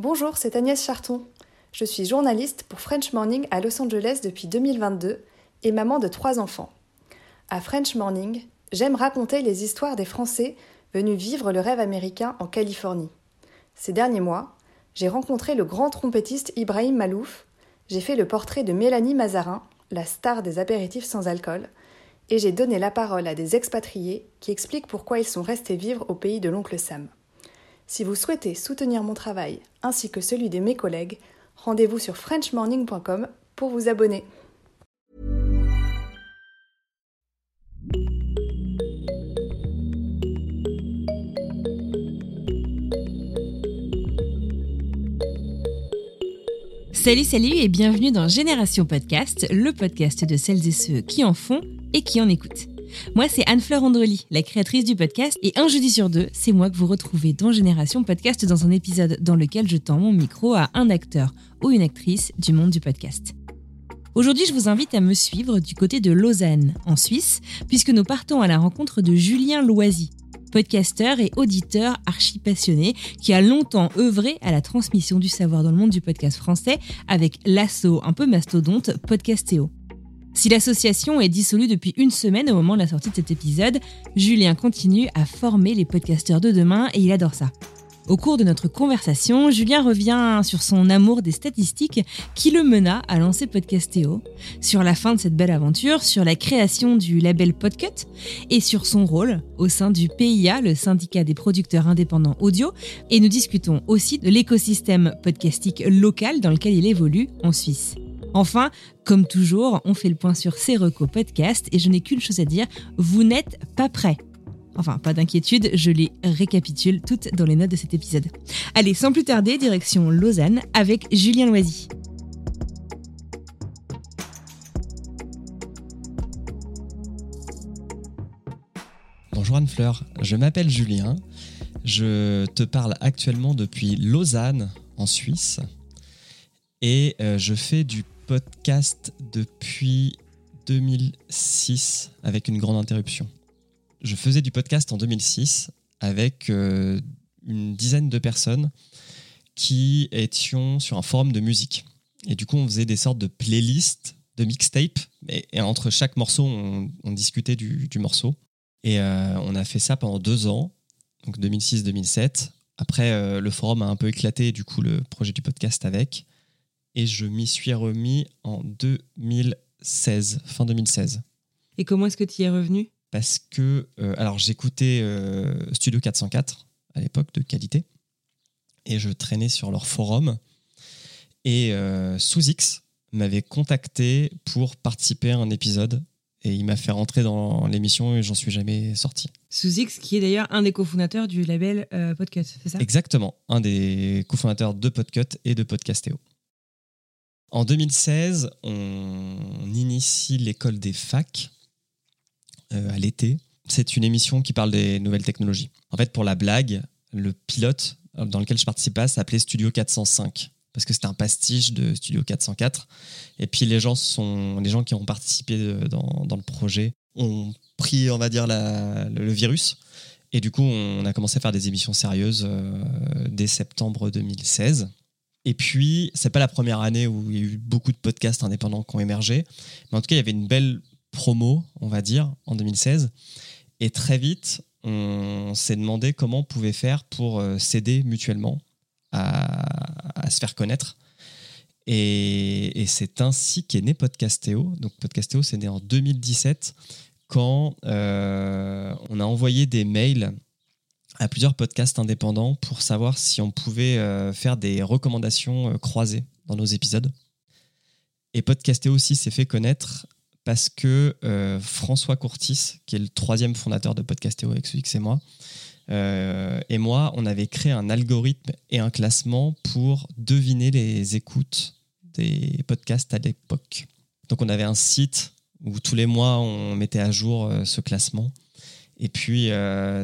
Bonjour, c'est Agnès Charton. Je suis journaliste pour French Morning à Los Angeles depuis 2022 et maman de 3 enfants. À French Morning, j'aime raconter les histoires des Français venus vivre le rêve américain en Californie. Ces derniers mois, j'ai rencontré le grand trompettiste Ibrahim Malouf, j'ai fait le portrait de Mélanie Mazarin, la star des apéritifs sans alcool, et j'ai donné la parole à des expatriés qui expliquent pourquoi ils sont restés vivre au pays de l'oncle Sam. Si vous souhaitez soutenir mon travail ainsi que celui de mes collègues, rendez-vous sur frenchmorning.com pour vous abonner. Salut et bienvenue dans Génération Podcast, le podcast de celles et ceux qui en font et qui en écoutent. Moi, c'est Anne-Fleur Androly, la créatrice du podcast, et un jeudi sur 2, c'est moi que vous retrouvez dans Génération Podcast dans un épisode dans lequel je tends mon micro à un acteur ou une actrice du monde du podcast. Aujourd'hui, je vous invite à me suivre du côté de Lausanne, en Suisse, puisque nous partons à la rencontre de Julien Loisy, podcasteur et auditeur archi-passionné qui a longtemps œuvré à la transmission du savoir dans le monde du podcast français avec l'asso un peu mastodonte Podcastéo. Si l'association est dissolue depuis 1 semaine au moment de la sortie de cet épisode, Julien continue à former les podcasteurs de demain et il adore ça. Au cours de notre conversation, Julien revient sur son amour des statistiques qui le mena à lancer Podcastéo, sur la fin de cette belle aventure, sur la création du label Podcut et sur son rôle au sein du PIA, le syndicat des producteurs indépendants audio, et nous discutons aussi de l'écosystème podcastique local dans lequel il évolue en Suisse. Enfin, comme toujours, on fait le point sur ces recos podcasts et je n'ai qu'une chose à dire, vous n'êtes pas prêts. Enfin, pas d'inquiétude, je les récapitule toutes dans les notes de cet épisode. Allez, sans plus tarder, direction Lausanne avec Julien Loisy. Bonjour Anne-Fleur, je m'appelle Julien, je te parle actuellement depuis Lausanne en Suisse et je fais du podcast depuis 2006 avec une grande interruption. Je faisais du podcast en 2006 avec une dizaine de personnes qui étions sur un forum de musique. Et du coup, on faisait des sortes de playlists, de mixtapes. Et entre chaque morceau, on discutait du morceau. Et on a fait ça pendant 2 ans, donc 2006-2007. Après, le forum a un peu éclaté, du coup, le projet du podcast avec. Et je m'y suis remis en 2016, fin 2016. Et comment est-ce que tu y es revenu ? Parce que, alors j'écoutais Studio 404 à l'époque de qualité et je traînais sur leur forum et Souzix m'avait contacté pour participer à un épisode et il m'a fait rentrer dans l'émission et j'en suis jamais sorti. Souzix qui est d'ailleurs un des cofondateurs du label Podcut, c'est ça ? Exactement, un des cofondateurs de Podcut et de Podcastéo. En 2016, on initie l'école des facs à l'été. C'est une émission qui parle des nouvelles technologies. En fait, pour la blague, le pilote dans lequel je participais s'appelait Studio 405 parce que c'était un pastiche de Studio 404. Et puis les gens qui ont participé dans le projet ont pris, on va dire, le virus. Et du coup, on a commencé à faire des émissions sérieuses dès septembre 2016. Et puis, c'est pas la première année où il y a eu beaucoup de podcasts indépendants qui ont émergé, mais en tout cas, il y avait une belle promo, on va dire, en 2016. Et très vite, on s'est demandé comment on pouvait faire pour s'aider mutuellement à se faire connaître. Et c'est ainsi qu'est né Podcastéo. Donc Podcastéo, c'est né en 2017 quand on a envoyé des mails à plusieurs podcasts indépendants pour savoir si on pouvait faire des recommandations croisées dans nos épisodes. Et Podcastéo aussi s'est fait connaître parce que François Courtis, qui est le 3e fondateur de Podcastéo avec Souzix et moi, on avait créé un algorithme et un classement pour deviner les écoutes des podcasts à l'époque. Donc on avait un site où tous les mois on mettait à jour ce classement et puis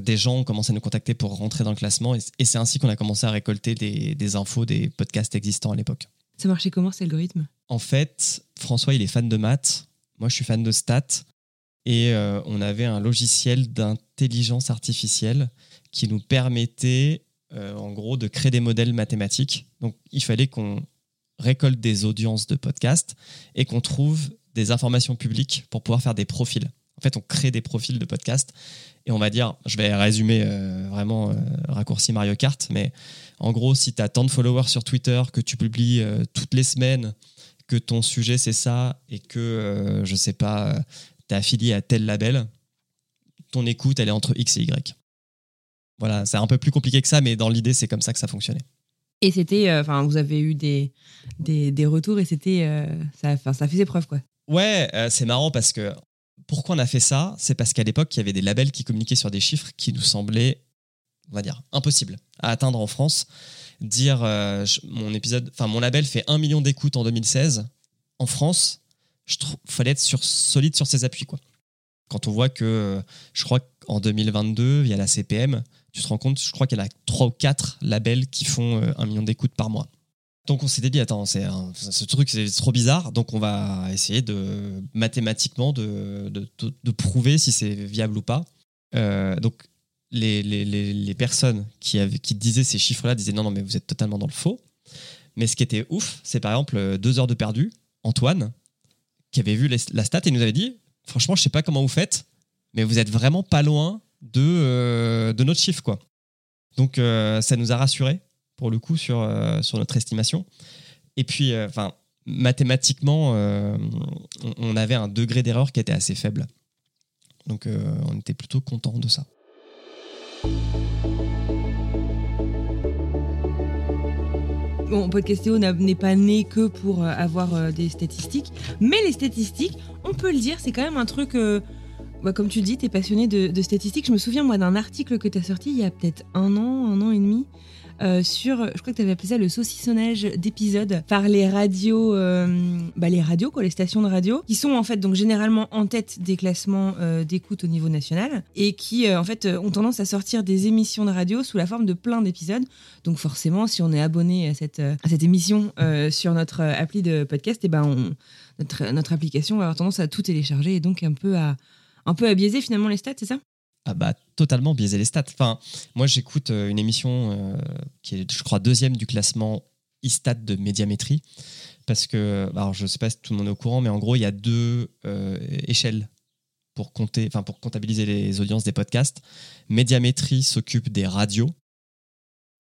des gens ont commencé à nous contacter pour rentrer dans le classement et c'est ainsi qu'on a commencé à récolter des infos des podcasts existants à l'époque. Ça marchait comment cet algorithme ? En fait, François il est fan de maths. Moi, je suis fan de stats et on avait un logiciel d'intelligence artificielle qui nous permettait en gros, de créer des modèles mathématiques. Donc, il fallait qu'on récolte des audiences de podcasts et qu'on trouve des informations publiques pour pouvoir faire des profils. En fait, on crée des profils de podcasts et on va dire, je vais résumer vraiment raccourci Mario Kart, mais en gros, si tu as tant de followers sur Twitter, que tu publies toutes les semaines, que ton sujet c'est ça et que, je sais pas, t'es affilié à tel label, ton écoute, elle est entre X et Y. Voilà, c'est un peu plus compliqué que ça, mais dans l'idée, c'est comme ça que ça fonctionnait. Et c'était, vous avez eu des retours et c'était, ça faisait preuve, quoi. Ouais, c'est marrant parce que, pourquoi on a fait ça ? C'est parce qu'à l'époque, il y avait des labels qui communiquaient sur des chiffres qui nous semblaient, on va dire, impossibles à atteindre en France. Dire, mon label fait 1 million d'écoutes en 2016. En France, fallait être solide sur ses appuis, quoi. Quand on voit que, je crois qu'en 2022, via la CPM, tu te rends compte, je crois qu'il y en a 3 ou 4 labels qui font 1 million d'écoutes par mois. Donc on s'était dit, attends, ce truc c'est trop bizarre, donc on va essayer mathématiquement de prouver si c'est viable ou pas. Donc les personnes qui disaient ces chiffres-là disaient non, mais vous êtes totalement dans le faux. Mais ce qui était ouf, c'est par exemple 2 heures de perdu, Antoine, qui avait vu la stat et nous avait dit, franchement, je sais pas comment vous faites, mais vous êtes vraiment pas loin de notre chiffre, quoi. Donc ça nous a rassurés, pour le coup, sur notre estimation. Et puis, mathématiquement, on avait un degré d'erreur qui était assez faible. Donc, on était plutôt contents de ça. Bon, Podcastéo n'est pas né que pour avoir des statistiques, mais les statistiques, on peut le dire, c'est quand même un truc... comme tu dis, t'es passionné de statistiques. Je me souviens, moi, d'un article que t'as sorti il y a peut-être un an et demi... sur, je crois que tu avais appelé ça le saucissonnage d'épisodes par les radios, les stations de radio, qui sont en fait donc généralement en tête des classements d'écoute au niveau national et qui ont tendance à sortir des émissions de radio sous la forme de plein d'épisodes. Donc forcément, si on est abonné à cette émission sur notre appli de podcast, notre application va avoir tendance à tout télécharger et donc un peu à biaiser finalement les stats, c'est ça ? Ah bah totalement biaiser les stats. Enfin, moi j'écoute une émission qui est, je crois, 2e du classement e-stat de médiamétrie parce que, alors je sais pas si tout le monde est au courant, mais en gros il y a 2 échelles pour comptabiliser les audiences des podcasts. Médiamétrie s'occupe des radios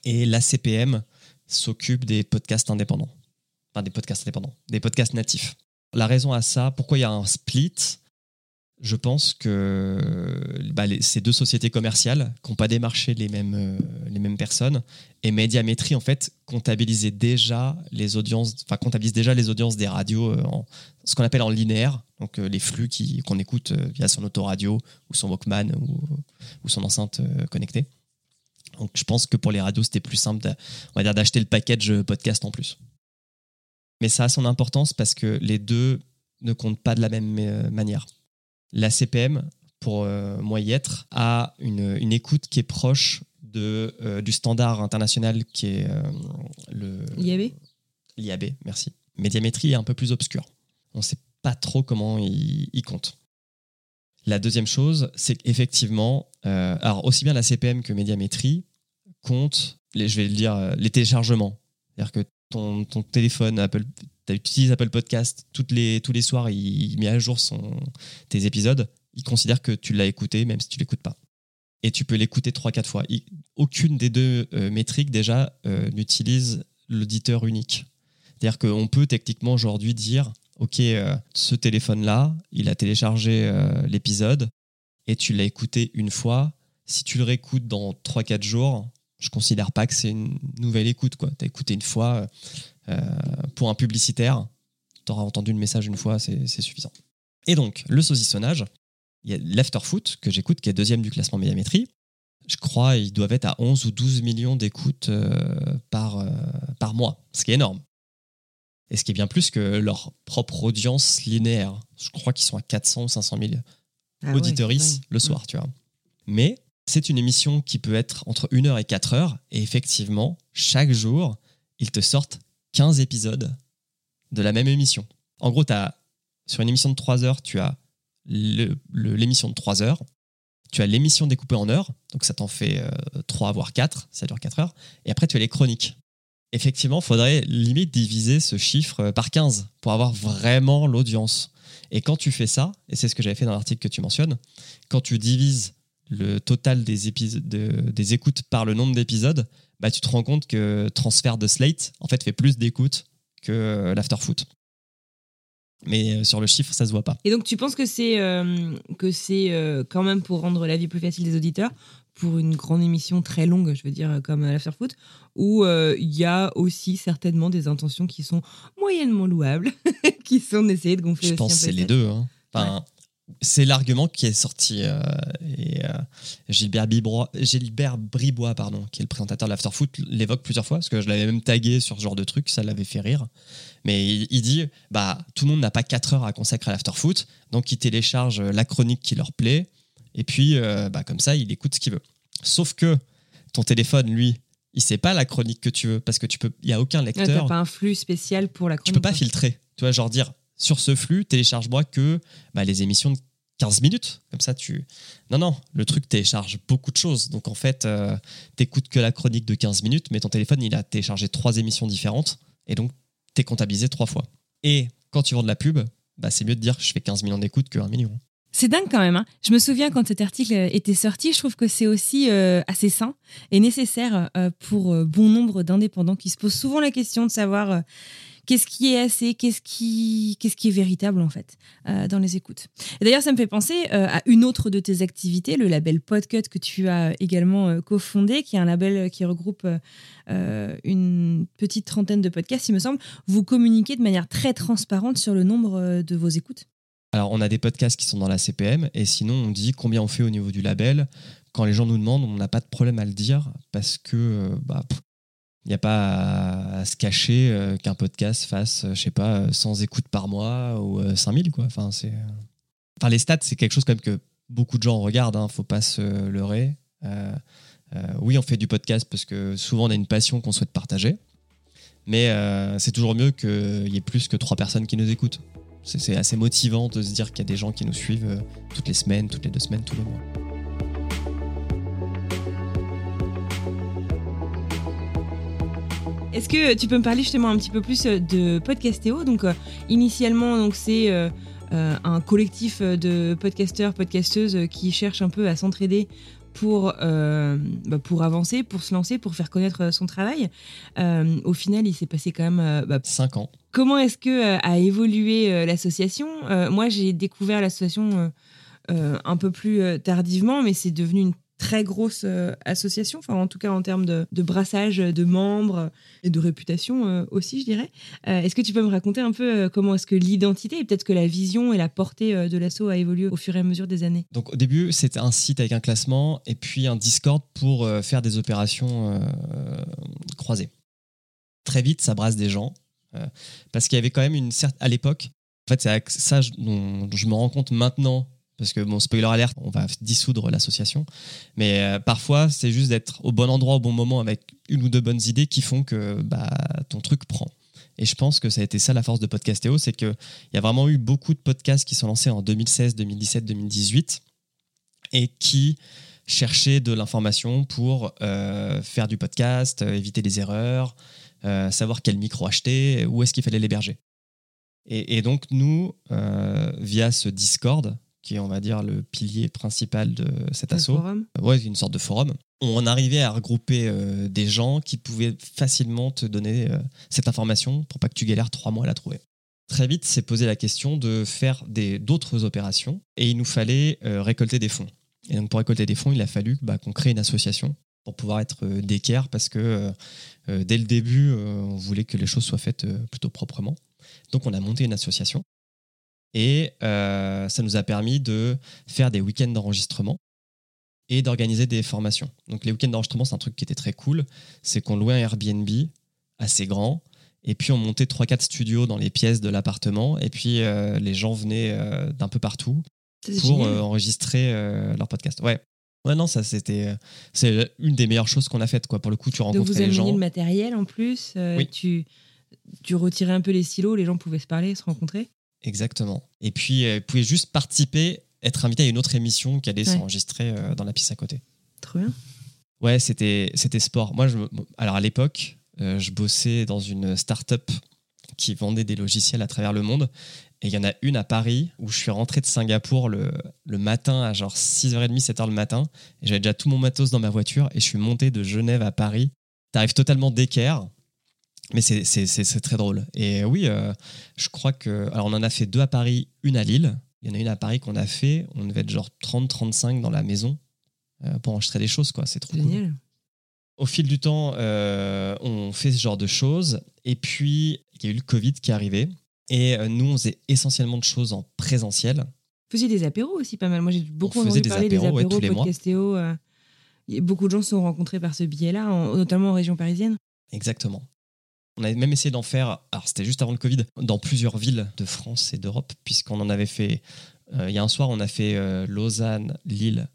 et l'ACPM s'occupe des podcasts indépendants, des podcasts natifs. La raison à ça, pourquoi il y a un split? Je pense que ces 2 sociétés commerciales qui n'ont pas démarché les mêmes personnes et Médiamétrie en fait comptabilise déjà les audiences des radios en ce qu'on appelle en linéaire, donc les flux qu'on écoute via son autoradio ou son Walkman ou son enceinte connectée. Donc je pense que pour les radios c'était plus simple d'acheter le package podcast en plus. Mais ça a son importance parce que les 2 ne comptent pas de la même manière. La CPM, pour moi y être, a une écoute qui est proche du standard international qui est l'IAB. L'IAB, merci. Médiamétrie est un peu plus obscure. On ne sait pas trop comment il compte. La deuxième chose, c'est qu'effectivement, aussi bien la CPM que Médiamétrie compte, les téléchargements. C'est-à-dire que ton téléphone Apple... Tu utilises Apple Podcast tous les soirs, il met à jour tes épisodes. Il considère que tu l'as écouté, même si tu ne l'écoutes pas. Et tu peux l'écouter 3-4 fois. Aucune des 2 métriques, déjà, n'utilise l'auditeur unique. C'est-à-dire qu'on peut techniquement aujourd'hui dire « Ok, ce téléphone-là, il a téléchargé l'épisode et tu l'as écouté une fois. Si tu le réécoutes dans 3-4 jours, je ne considère pas que c'est une nouvelle écoute. » Tu as écouté une fois... pour un publicitaire, t'auras entendu le message une fois, c'est suffisant. Et donc, le saucissonnage, il y a l'Afterfoot que j'écoute, qui est 2e du classement Médiamétrie. Je crois qu'ils doivent être à 11 ou 12 millions d'écoutes par mois, ce qui est énorme. Et ce qui est bien plus que leur propre audience linéaire. Je crois qu'ils sont à 400 ou 500 000 auditoris le soir, tu vois. Mais c'est une émission qui peut être entre 1h et 4h, et effectivement, chaque jour, ils te sortent 15 épisodes de la même émission. En gros, sur une émission de 3 heures, tu as l'émission de 3 heures, tu as l'émission découpée en heures, donc ça t'en fait 3 voire 4, ça dure 4 heures, et après tu as les chroniques. Effectivement, il faudrait limite diviser ce chiffre par 15 pour avoir vraiment l'audience. Et quand tu fais ça, et c'est ce que j'avais fait dans l'article que tu mentionnes, quand tu divises le total des écoutes par le nombre d'épisodes, bah, tu te rends compte que Transfert de Slate en fait, fait plus d'écoutes que l'Afterfoot. Mais sur le chiffre, ça ne se voit pas. Et donc, tu penses que c'est quand même pour rendre la vie plus facile des auditeurs, pour une grande émission très longue, je veux dire, comme l'Afterfoot, où il y a aussi certainement des intentions qui sont moyennement louables, qui sont d'essayer de gonfler je aussi un peu. Je pense que c'est les deux. Hein. Enfin, ouais. C'est l'argument qui est sorti. Gilbert Bribois, qui est le présentateur de l'Afterfoot, l'évoque plusieurs fois, parce que je l'avais même tagué sur ce genre de truc, ça l'avait fait rire. Mais il dit, bah, tout le monde n'a pas 4 heures à consacrer à l'Afterfoot, donc ils téléchargent la chronique qui leur plaît, et puis, comme ça, il écoute ce qu'il veut. Sauf que ton téléphone, lui, il ne sait pas la chronique que tu veux parce que il n'y a aucun lecteur. Tu n'as pas un flux spécial pour la chronique. Tu ne peux pas filtrer. Tu vois, genre dire, sur ce flux, télécharge-moi que les émissions de 15 minutes. Comme ça, Non, le truc télécharge beaucoup de choses. Donc, en fait, tu n'écoutes que la chronique de 15 minutes, mais ton téléphone, il a téléchargé 3 émissions différentes. Et donc, tu es comptabilisé 3 fois. Et quand tu vends de la pub, bah, c'est mieux de dire, je fais 15 millions d'écoutes que 1 million. C'est dingue quand même. Hein. Je me souviens quand cet article était sorti, je trouve que c'est aussi assez sain et nécessaire pour bon nombre d'indépendants qui se posent souvent la question de savoir qu'est-ce qui est assez, qu'est-ce qui est véritable en fait dans les écoutes. Et d'ailleurs, ça me fait penser à une autre de tes activités, le label Podcut que tu as également cofondé, qui est un label qui regroupe une petite trentaine de podcasts, il me semble. Vous communiquez de manière très transparente sur le nombre de vos écoutes. Alors, on a des podcasts qui sont dans la CPM et sinon, on dit combien on fait au niveau du label. Quand les gens nous demandent, on n'a pas de problème à le dire parce que il n'y a pas à se cacher qu'un podcast fasse, je sais pas, 100 écoutes par mois ou 5000, quoi. Enfin, les stats, c'est quelque chose quand même que beaucoup de gens regardent. Faut pas se leurrer. Oui, on fait du podcast parce que souvent, on a une passion qu'on souhaite partager. Mais c'est toujours mieux qu'il y ait plus que 3 personnes qui nous écoutent. C'est assez motivant de se dire qu'il y a des gens qui nous suivent toutes les semaines, toutes les 2 semaines, tous les mois. Est-ce que tu peux me parler justement un petit peu plus de Podcastéo ? Donc, initialement, c'est un collectif de podcasteurs, podcasteuses qui cherchent un peu à s'entraider pour avancer, pour se lancer, pour faire connaître son travail. Au final, il s'est passé quand même 5 ans. Comment est-ce que a évolué l'association ? Moi, j'ai découvert l'association un peu plus tardivement, mais c'est devenu une très grosse association, en tout cas en termes de brassage de membres et de réputation aussi, je dirais. Est-ce que tu peux me raconter un peu comment est-ce que l'identité et peut-être que la vision et la portée de l'asso a évolué au fur et à mesure des années ? Donc au début, c'était un site avec un classement et puis un Discord pour faire des opérations croisées. Très vite, ça brasse des gens. Parce qu'il y avait quand même à l'époque, en fait, c'est ça dont je me rends compte maintenant, parce que, spoiler alert, on va dissoudre l'association, mais parfois, c'est juste d'être au bon endroit, au bon moment, avec 1 ou 2 bonnes idées qui font que ton truc prend. Et je pense que ça a été ça la force de Podcastéo, c'est qu'il y a vraiment eu beaucoup de podcasts qui sont lancés en 2016, 2017, 2018, et qui cherchaient de l'information pour faire du podcast, éviter les erreurs, savoir quel micro acheter, où est-ce qu'il fallait l'héberger. Et donc nous, via ce Discord, qui est on va dire le pilier principal de cet asso, une sorte de forum, on arrivait à regrouper des gens qui pouvaient facilement te donner cette information pour pas que tu galères 3 mois à la trouver. Très vite s'est posé la question de faire d'autres opérations et il nous fallait récolter des fonds. Et donc pour récolter des fonds, il a fallu qu'on crée une association pour pouvoir être d'équerre parce que dès le début, on voulait que les choses soient faites plutôt proprement. Donc on a monté une association et ça nous a permis de faire des week-ends d'enregistrement et d'organiser des formations. Donc les week-ends d'enregistrement, c'est un truc qui était très cool, c'est qu'on louait un Airbnb assez grand et puis on montait 3-4 studios dans les pièces de l'appartement et puis les gens venaient d'un peu partout pour enregistrer leur podcast. Ouais. Ouais, non, ça c'est une des meilleures choses qu'on a faites, quoi. Pour le coup, tu rencontrais les gens. Vous ameniez le matériel en plus, oui. Tu retirais un peu les silos, les gens pouvaient se parler, se rencontrer. Exactement. Et puis, ils pouvaient juste participer être invité à une autre émission qui allait s'enregistrer dans la pièce à côté. Trop bien. Ouais, c'était sport. Moi, alors à l'époque, je bossais dans une start-up qui vendait des logiciels à travers le monde. Et il y en a une à Paris où je suis rentré de Singapour le matin à genre 6h30, 7h le matin. Et j'avais déjà tout mon matos dans ma voiture et je suis monté de Genève à Paris. T'arrives totalement d'équerre, mais c'est très drôle. Et oui, je crois que... Alors, on en a fait 2 à Paris, une à Lille. Il y en a une à Paris qu'on a fait. On devait être genre 30-35 dans la maison pour enregistrer des choses, quoi. C'est trop génial. Cool. Au fil du temps, on fait ce genre de choses. Et puis, il y a eu le Covid qui est arrivé. Et nous, on faisait essentiellement de choses en présentiel. Vous faisiez des apéros aussi, pas mal. Moi, j'ai beaucoup entendu parler des apéros tous les Podcastéo. Beaucoup de gens se sont rencontrés par ce biais-là, notamment en région parisienne. Exactement. On avait même essayé d'en faire, alors c'était juste avant le Covid, dans plusieurs villes de France et d'Europe, puisqu'on en avait fait... il y a un soir, on a fait Lausanne, Lille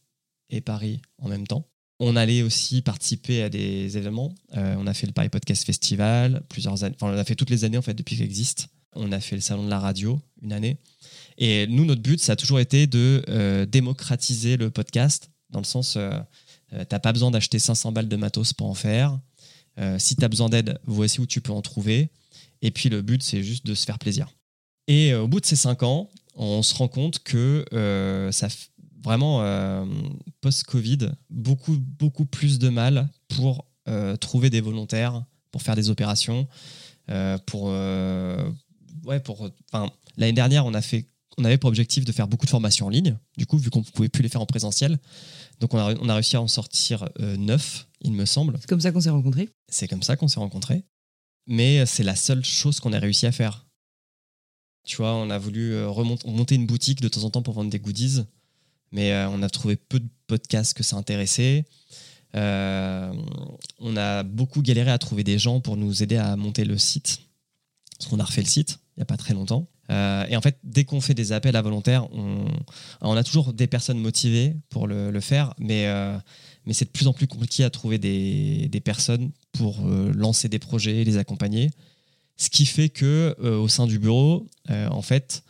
et Paris en même temps. On allait aussi participer à des événements. On a fait le Paris Podcast Festival, plusieurs années. Enfin, on a fait toutes les années, en fait, depuis qu'il existe. On a fait le Salon de la radio, une année. Et nous, notre but, ça a toujours été de démocratiser le podcast, dans le sens... t'as pas besoin d'acheter 500 balles de matos pour en faire. Si t'as besoin d'aide, voici où tu peux en trouver. Et puis le but, c'est juste de se faire plaisir. Et au bout de ces 5 ans, on se rend compte que post-Covid, beaucoup plus de mal pour trouver des volontaires, pour faire des opérations. L'année dernière, on avait pour objectif de faire beaucoup de formations en ligne, du coup, vu qu'on ne pouvait plus les faire en présentiel. Donc, on a réussi à en sortir 9, il me semble. C'est comme ça qu'on s'est rencontrés. Mais c'est la seule chose qu'on a réussi à faire. Tu vois, on a voulu monter une boutique de temps en temps pour vendre des goodies, mais on a trouvé peu de podcasts que ça intéressait. On a beaucoup galéré à trouver des gens pour nous aider à monter le site. Parce qu'on a refait le site il n'y a pas très longtemps. Et en fait, dès qu'on fait des appels à volontaires, on a toujours des personnes motivées pour le faire, mais c'est de plus en plus compliqué à trouver des personnes pour lancer des projets, les accompagner. Ce qui fait que au sein du bureau, en fait,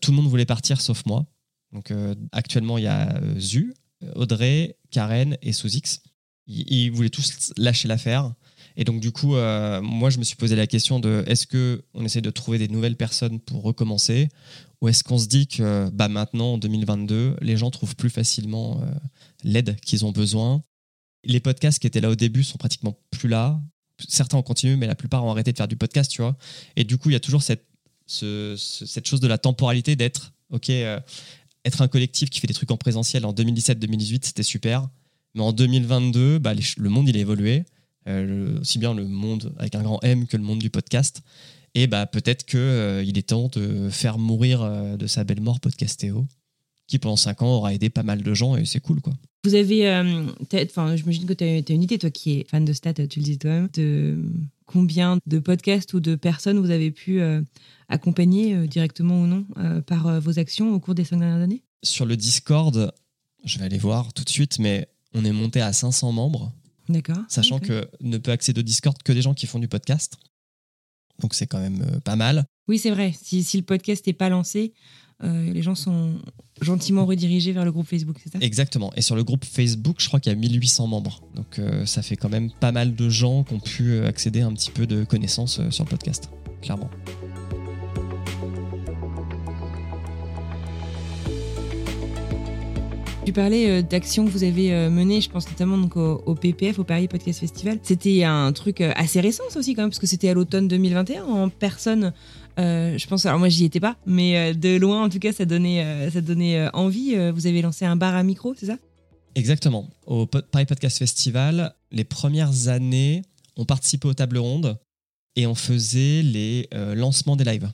tout le monde voulait partir sauf moi. Donc actuellement, il y a Zu, Audrey, Karen et Souzix. Ils voulaient tous lâcher l'affaire. Et donc, du coup, moi, je me suis posé la question de est-ce qu'on essaie de trouver des nouvelles personnes pour recommencer ou est-ce qu'on se dit que maintenant, en 2022, les gens trouvent plus facilement l'aide qu'ils ont besoin. Les podcasts qui étaient là au début sont pratiquement plus là. Certains ont continué, mais la plupart ont arrêté de faire du podcast, tu vois. Et du coup, il y a toujours cette chose de la temporalité d'être, être un collectif qui fait des trucs en présentiel en 2017-2018, c'était super. Mais en 2022, le monde, il a évolué. Aussi bien le monde avec un grand M que le monde du podcast. Et peut-être qu'il est temps de faire mourir de sa belle mort Podcastéo, qui pendant 5 ans aura aidé pas mal de gens et c'est cool, quoi. Vous avez, j'imagine que tu as une idée, toi qui es fan de stats, tu le dis toi-même, de combien de podcasts ou de personnes vous avez pu accompagner directement ou non par vos actions au cours des 5 dernières années ? Sur le Discord, je vais aller voir tout de suite, mais on est monté à 500 membres. D'accord. Sachant que ne peut accéder au Discord que des gens qui font du podcast. Donc c'est quand même pas mal. Oui, c'est vrai. Si le podcast n'est pas lancé, les gens sont gentiment redirigés vers le groupe Facebook, c'est ça ? Exactement. Et sur le groupe Facebook, je crois qu'il y a 1800 membres. Donc ça fait quand même pas mal de gens qui ont pu accéder à un petit peu de connaissances sur le podcast, clairement. Tu parlais d'actions que vous avez menées, je pense notamment donc au PPF, au Paris Podcast Festival. C'était un truc assez récent ça aussi quand même, parce que c'était à l'automne 2021 en personne. Je pense, alors moi j'y étais pas, mais de loin en tout cas ça donnait envie. Vous avez lancé un bar à micro, c'est ça ? Exactement. Au Paris Podcast Festival, les premières années, on participait aux tables rondes et on faisait les lancements des lives.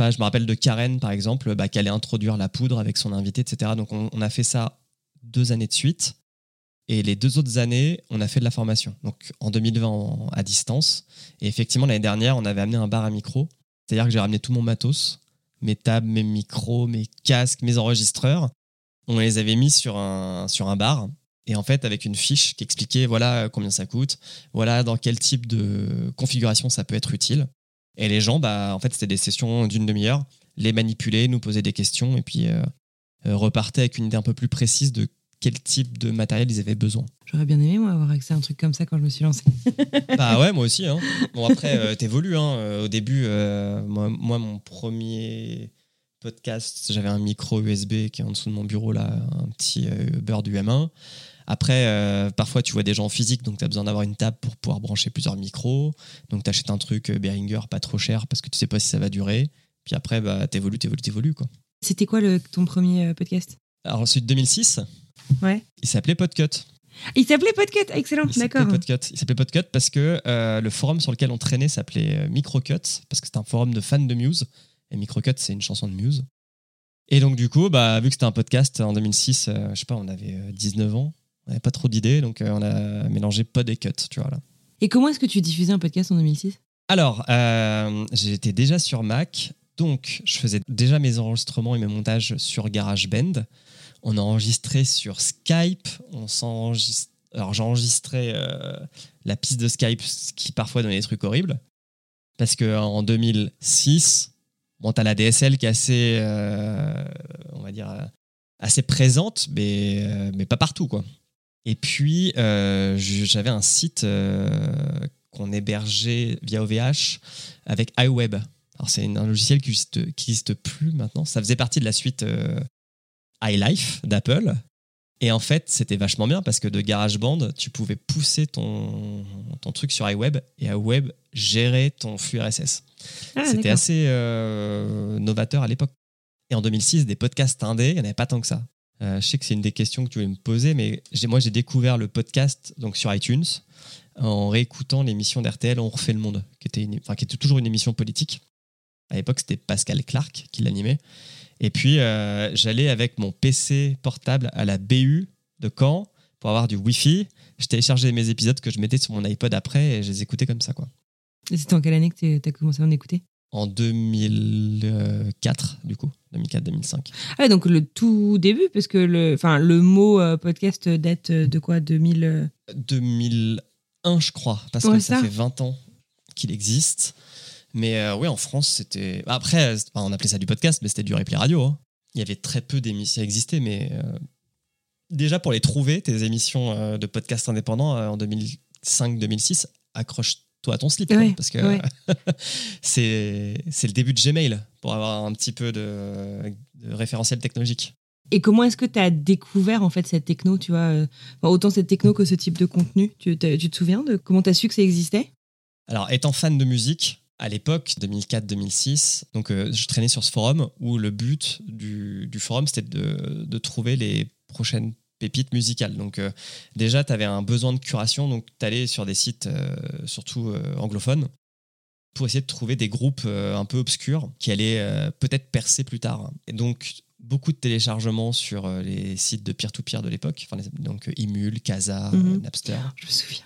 Je me rappelle de Karen par exemple, qui allait introduire la poudre avec son invité, etc. Donc on a fait ça 2 années de suite. Et les 2 autres années, on a fait de la formation. Donc en 2020, à distance. Et effectivement, l'année dernière, on avait amené un bar à micro. C'est-à-dire que j'ai ramené tout mon matos, mes tables, mes micros, mes casques, mes enregistreurs. On les avait mis sur un bar. Et en fait, avec une fiche qui expliquait voilà combien ça coûte, voilà dans quel type de configuration ça peut être utile. Et les gens, en fait, c'était des sessions d'1 demi-heure, les manipuler, nous poser des questions. Et puis, repartaient avec une idée un peu plus précise de quel type de matériel ils avaient besoin. J'aurais bien aimé, moi, avoir accès à un truc comme ça quand je me suis lancée. Bah ouais, moi aussi. Hein. Bon, après, t'évolues. Hein. Au début, moi, mon premier podcast, j'avais un micro USB qui est en dessous de mon bureau, là, un petit Bird UM1. Après, parfois, tu vois des gens en physique, donc t'as besoin d'avoir une table pour pouvoir brancher plusieurs micros. Donc, t'achètes un truc Behringer, pas trop cher, parce que tu sais pas si ça va durer. Puis après, bah, t'évolues, quoi. C'était quoi ton premier podcast? Alors, celui de 2006, ouais. Il s'appelait Podcut. Il s'appelait Podcut, excellent, d'accord. Il s'appelait Podcut parce que le forum sur lequel on traînait s'appelait Microcut, parce que c'était un forum de fans de Muse, et Microcut, c'est une chanson de Muse. Et donc, du coup, bah, vu que c'était un podcast en 2006, je sais pas, on avait 19 ans, on n'avait pas trop d'idées, donc on a mélangé pod et cut, tu vois, là. Et comment est-ce que tu diffusais un podcast en 2006? Alors, j'étais déjà sur Mac. Donc, je faisais déjà mes enregistrements et mes montages sur GarageBand. On a enregistré sur Skype. Alors, j'enregistrais la piste de Skype, ce qui parfois donnait des trucs horribles. Parce qu'en 2006, bon, t'as la DSL qui est assez, on va dire, assez présente, mais pas partout, quoi. Et puis, j'avais un site qu'on hébergeait via OVH avec iWeb. Alors, c'est un logiciel qui n'existe plus maintenant. Ça faisait partie de la suite iLife d'Apple. Et en fait, c'était vachement bien parce que de GarageBand, tu pouvais pousser ton truc sur iWeb et iWeb gérait ton flux RSS. Ah, c'était d'accord. Assez novateur à l'époque. Et en 2006, des podcasts indés, il n'y en avait pas tant que ça. Je sais que c'est une des questions que tu voulais me poser, mais j'ai découvert le podcast donc, sur iTunes en réécoutant l'émission d'RTL On refait le monde, qui était toujours une émission politique. À l'époque, c'était Pascal Clark qui l'animait. Et puis, j'allais avec mon PC portable à la BU de Caen pour avoir du Wi-Fi. Je téléchargeais mes épisodes que je mettais sur mon iPod après et je les écoutais comme ça, quoi. Et c'était en quelle année que tu as commencé à en écouter? En 2004, du coup. 2004-2005. Ah, donc le tout début, parce que le mot podcast date de quoi? 2001, je crois. Parce que ça fait 20 ans qu'il existe. Mais oui, en France, c'était... Après, on appelait ça du podcast, mais c'était du replay radio. Hein. Il y avait très peu d'émissions qui existaient, mais déjà, pour les trouver, tes émissions de podcasts indépendants en 2005-2006, accroche-toi à ton slip, ouais, hein, parce que ouais. c'est le début de Gmail, pour avoir un petit peu de référentiel technologique. Et comment est-ce que tu as découvert en fait cette techno, tu vois, autant cette techno que ce type de contenu? Tu te souviens de comment tu as su que ça existait? Alors, étant fan de musique... À l'époque, 2004-2006, donc je traînais sur ce forum où le but du forum, c'était de trouver les prochaines pépites musicales. Donc déjà, tu avais un besoin de curation, donc tu allais sur des sites surtout anglophones pour essayer de trouver des groupes un peu obscurs qui allaient peut-être percer plus tard. Et donc, beaucoup de téléchargements sur les sites de peer-to-peer de l'époque, donc Emule, Casa, Napster. Je me souviens.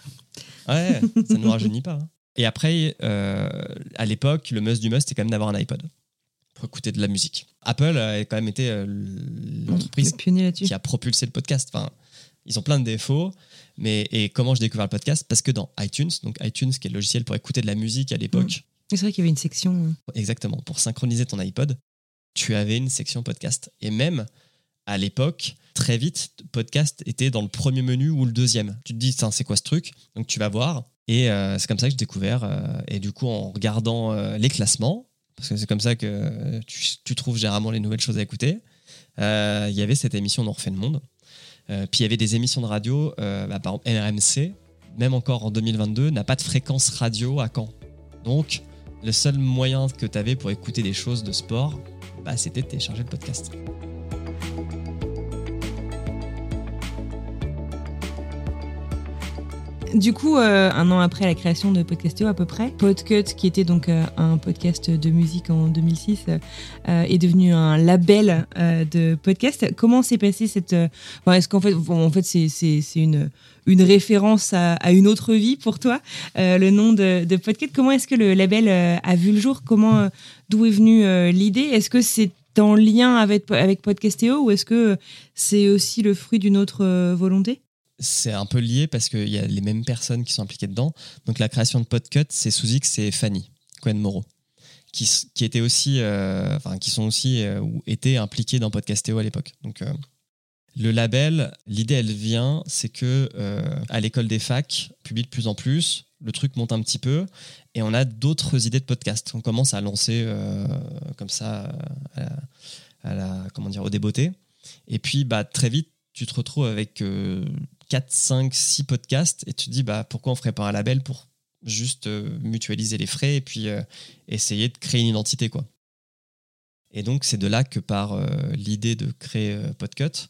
Ouais, ça ne nous rajeunit pas. Hein. Et après, à l'époque, le must du must, c'était quand même d'avoir un iPod pour écouter de la musique. Apple a quand même été l'entreprise qui a propulsé le podcast. Enfin, ils ont plein de défauts, et comment j'ai découvert le podcast? Parce que dans iTunes, donc iTunes qui est le logiciel pour écouter de la musique à l'époque. C'est vrai qu'il y avait une section. Exactement, pour synchroniser ton iPod, tu avais une section podcast. Et même à l'époque, très vite, podcast était dans le premier menu ou le deuxième. Tu te dis, c'est quoi ce truc? Donc tu vas voir. Et c'est comme ça que j'ai découvert. Et du coup, en regardant les classements, parce que c'est comme ça que tu trouves généralement les nouvelles choses à écouter, il y avait cette émission On refait le monde. Puis il y avait des émissions de radio, par exemple RMC, même encore en 2022, n'a pas de fréquence radio à Caen. Donc, le seul moyen que tu avais pour écouter des choses de sport, c'était de télécharger le podcast. Du coup, un an après la création de Podcastéo à peu près, Podcut, qui était donc un podcast de musique en 2006, est devenu un label de podcast. Comment s'est passée cette... est-ce qu'en fait, c'est une référence à une autre vie pour toi, le nom de Podcut. Comment est-ce que le label a vu le jour? D'où est venue l'idée? Est-ce que c'est en lien avec Podcastéo ou est-ce que c'est aussi le fruit d'une autre volonté? C'est un peu lié parce qu'il y a les mêmes personnes qui sont impliquées dedans. Donc la création de Podcut, c'est Souzix et Fanny Cohen-Moreau qui étaient aussi, enfin, qui sont aussi ou étaient impliqués dans Podcastéo à l'époque. Donc, le label, l'idée, elle vient, c'est que à l'école des facs, on publie de plus en plus, le truc monte un petit peu, et on a d'autres idées de podcast. On commence à lancer comme ça comment dire, au débeauté. Et puis, bah, très vite, tu te retrouves avec 4, 5, 6 podcasts et tu te dis bah, pourquoi on ne ferait pas un label pour juste mutualiser les frais et puis essayer de créer une identité, quoi. Et donc, c'est de là que part l'idée de créer Podcut.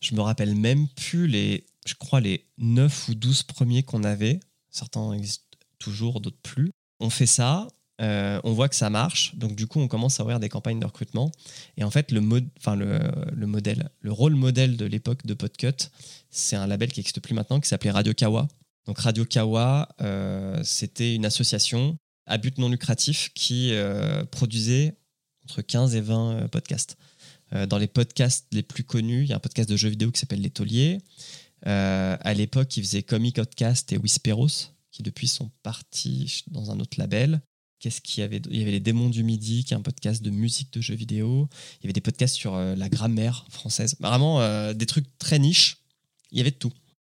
Je me rappelle même plus je crois, les 9 ou 12 premiers qu'on avait. Certains existent toujours, d'autres plus. On fait ça, on voit que ça marche. Donc, du coup, on commence à ouvrir des campagnes de recrutement. Et en fait, le rôle modèle de l'époque de Podcut, c'est un label qui n'existe plus maintenant, qui s'appelait Radio Kawa. Donc, Radio Kawa, c'était une association à but non lucratif qui produisait entre 15 et 20 podcasts. Dans les podcasts les plus connus, il y a un podcast de jeux vidéo qui s'appelle Les Tauliers. À l'époque, ils faisaient Comic Podcast et Whisperos, qui depuis sont partis dans un autre label. Qu'est-ce qu'il y avait ? Il y avait Les Démons du Midi, qui est un podcast de musique de jeux vidéo. Il y avait des podcasts sur la grammaire française. Vraiment, des trucs très niches. Il y avait de tout.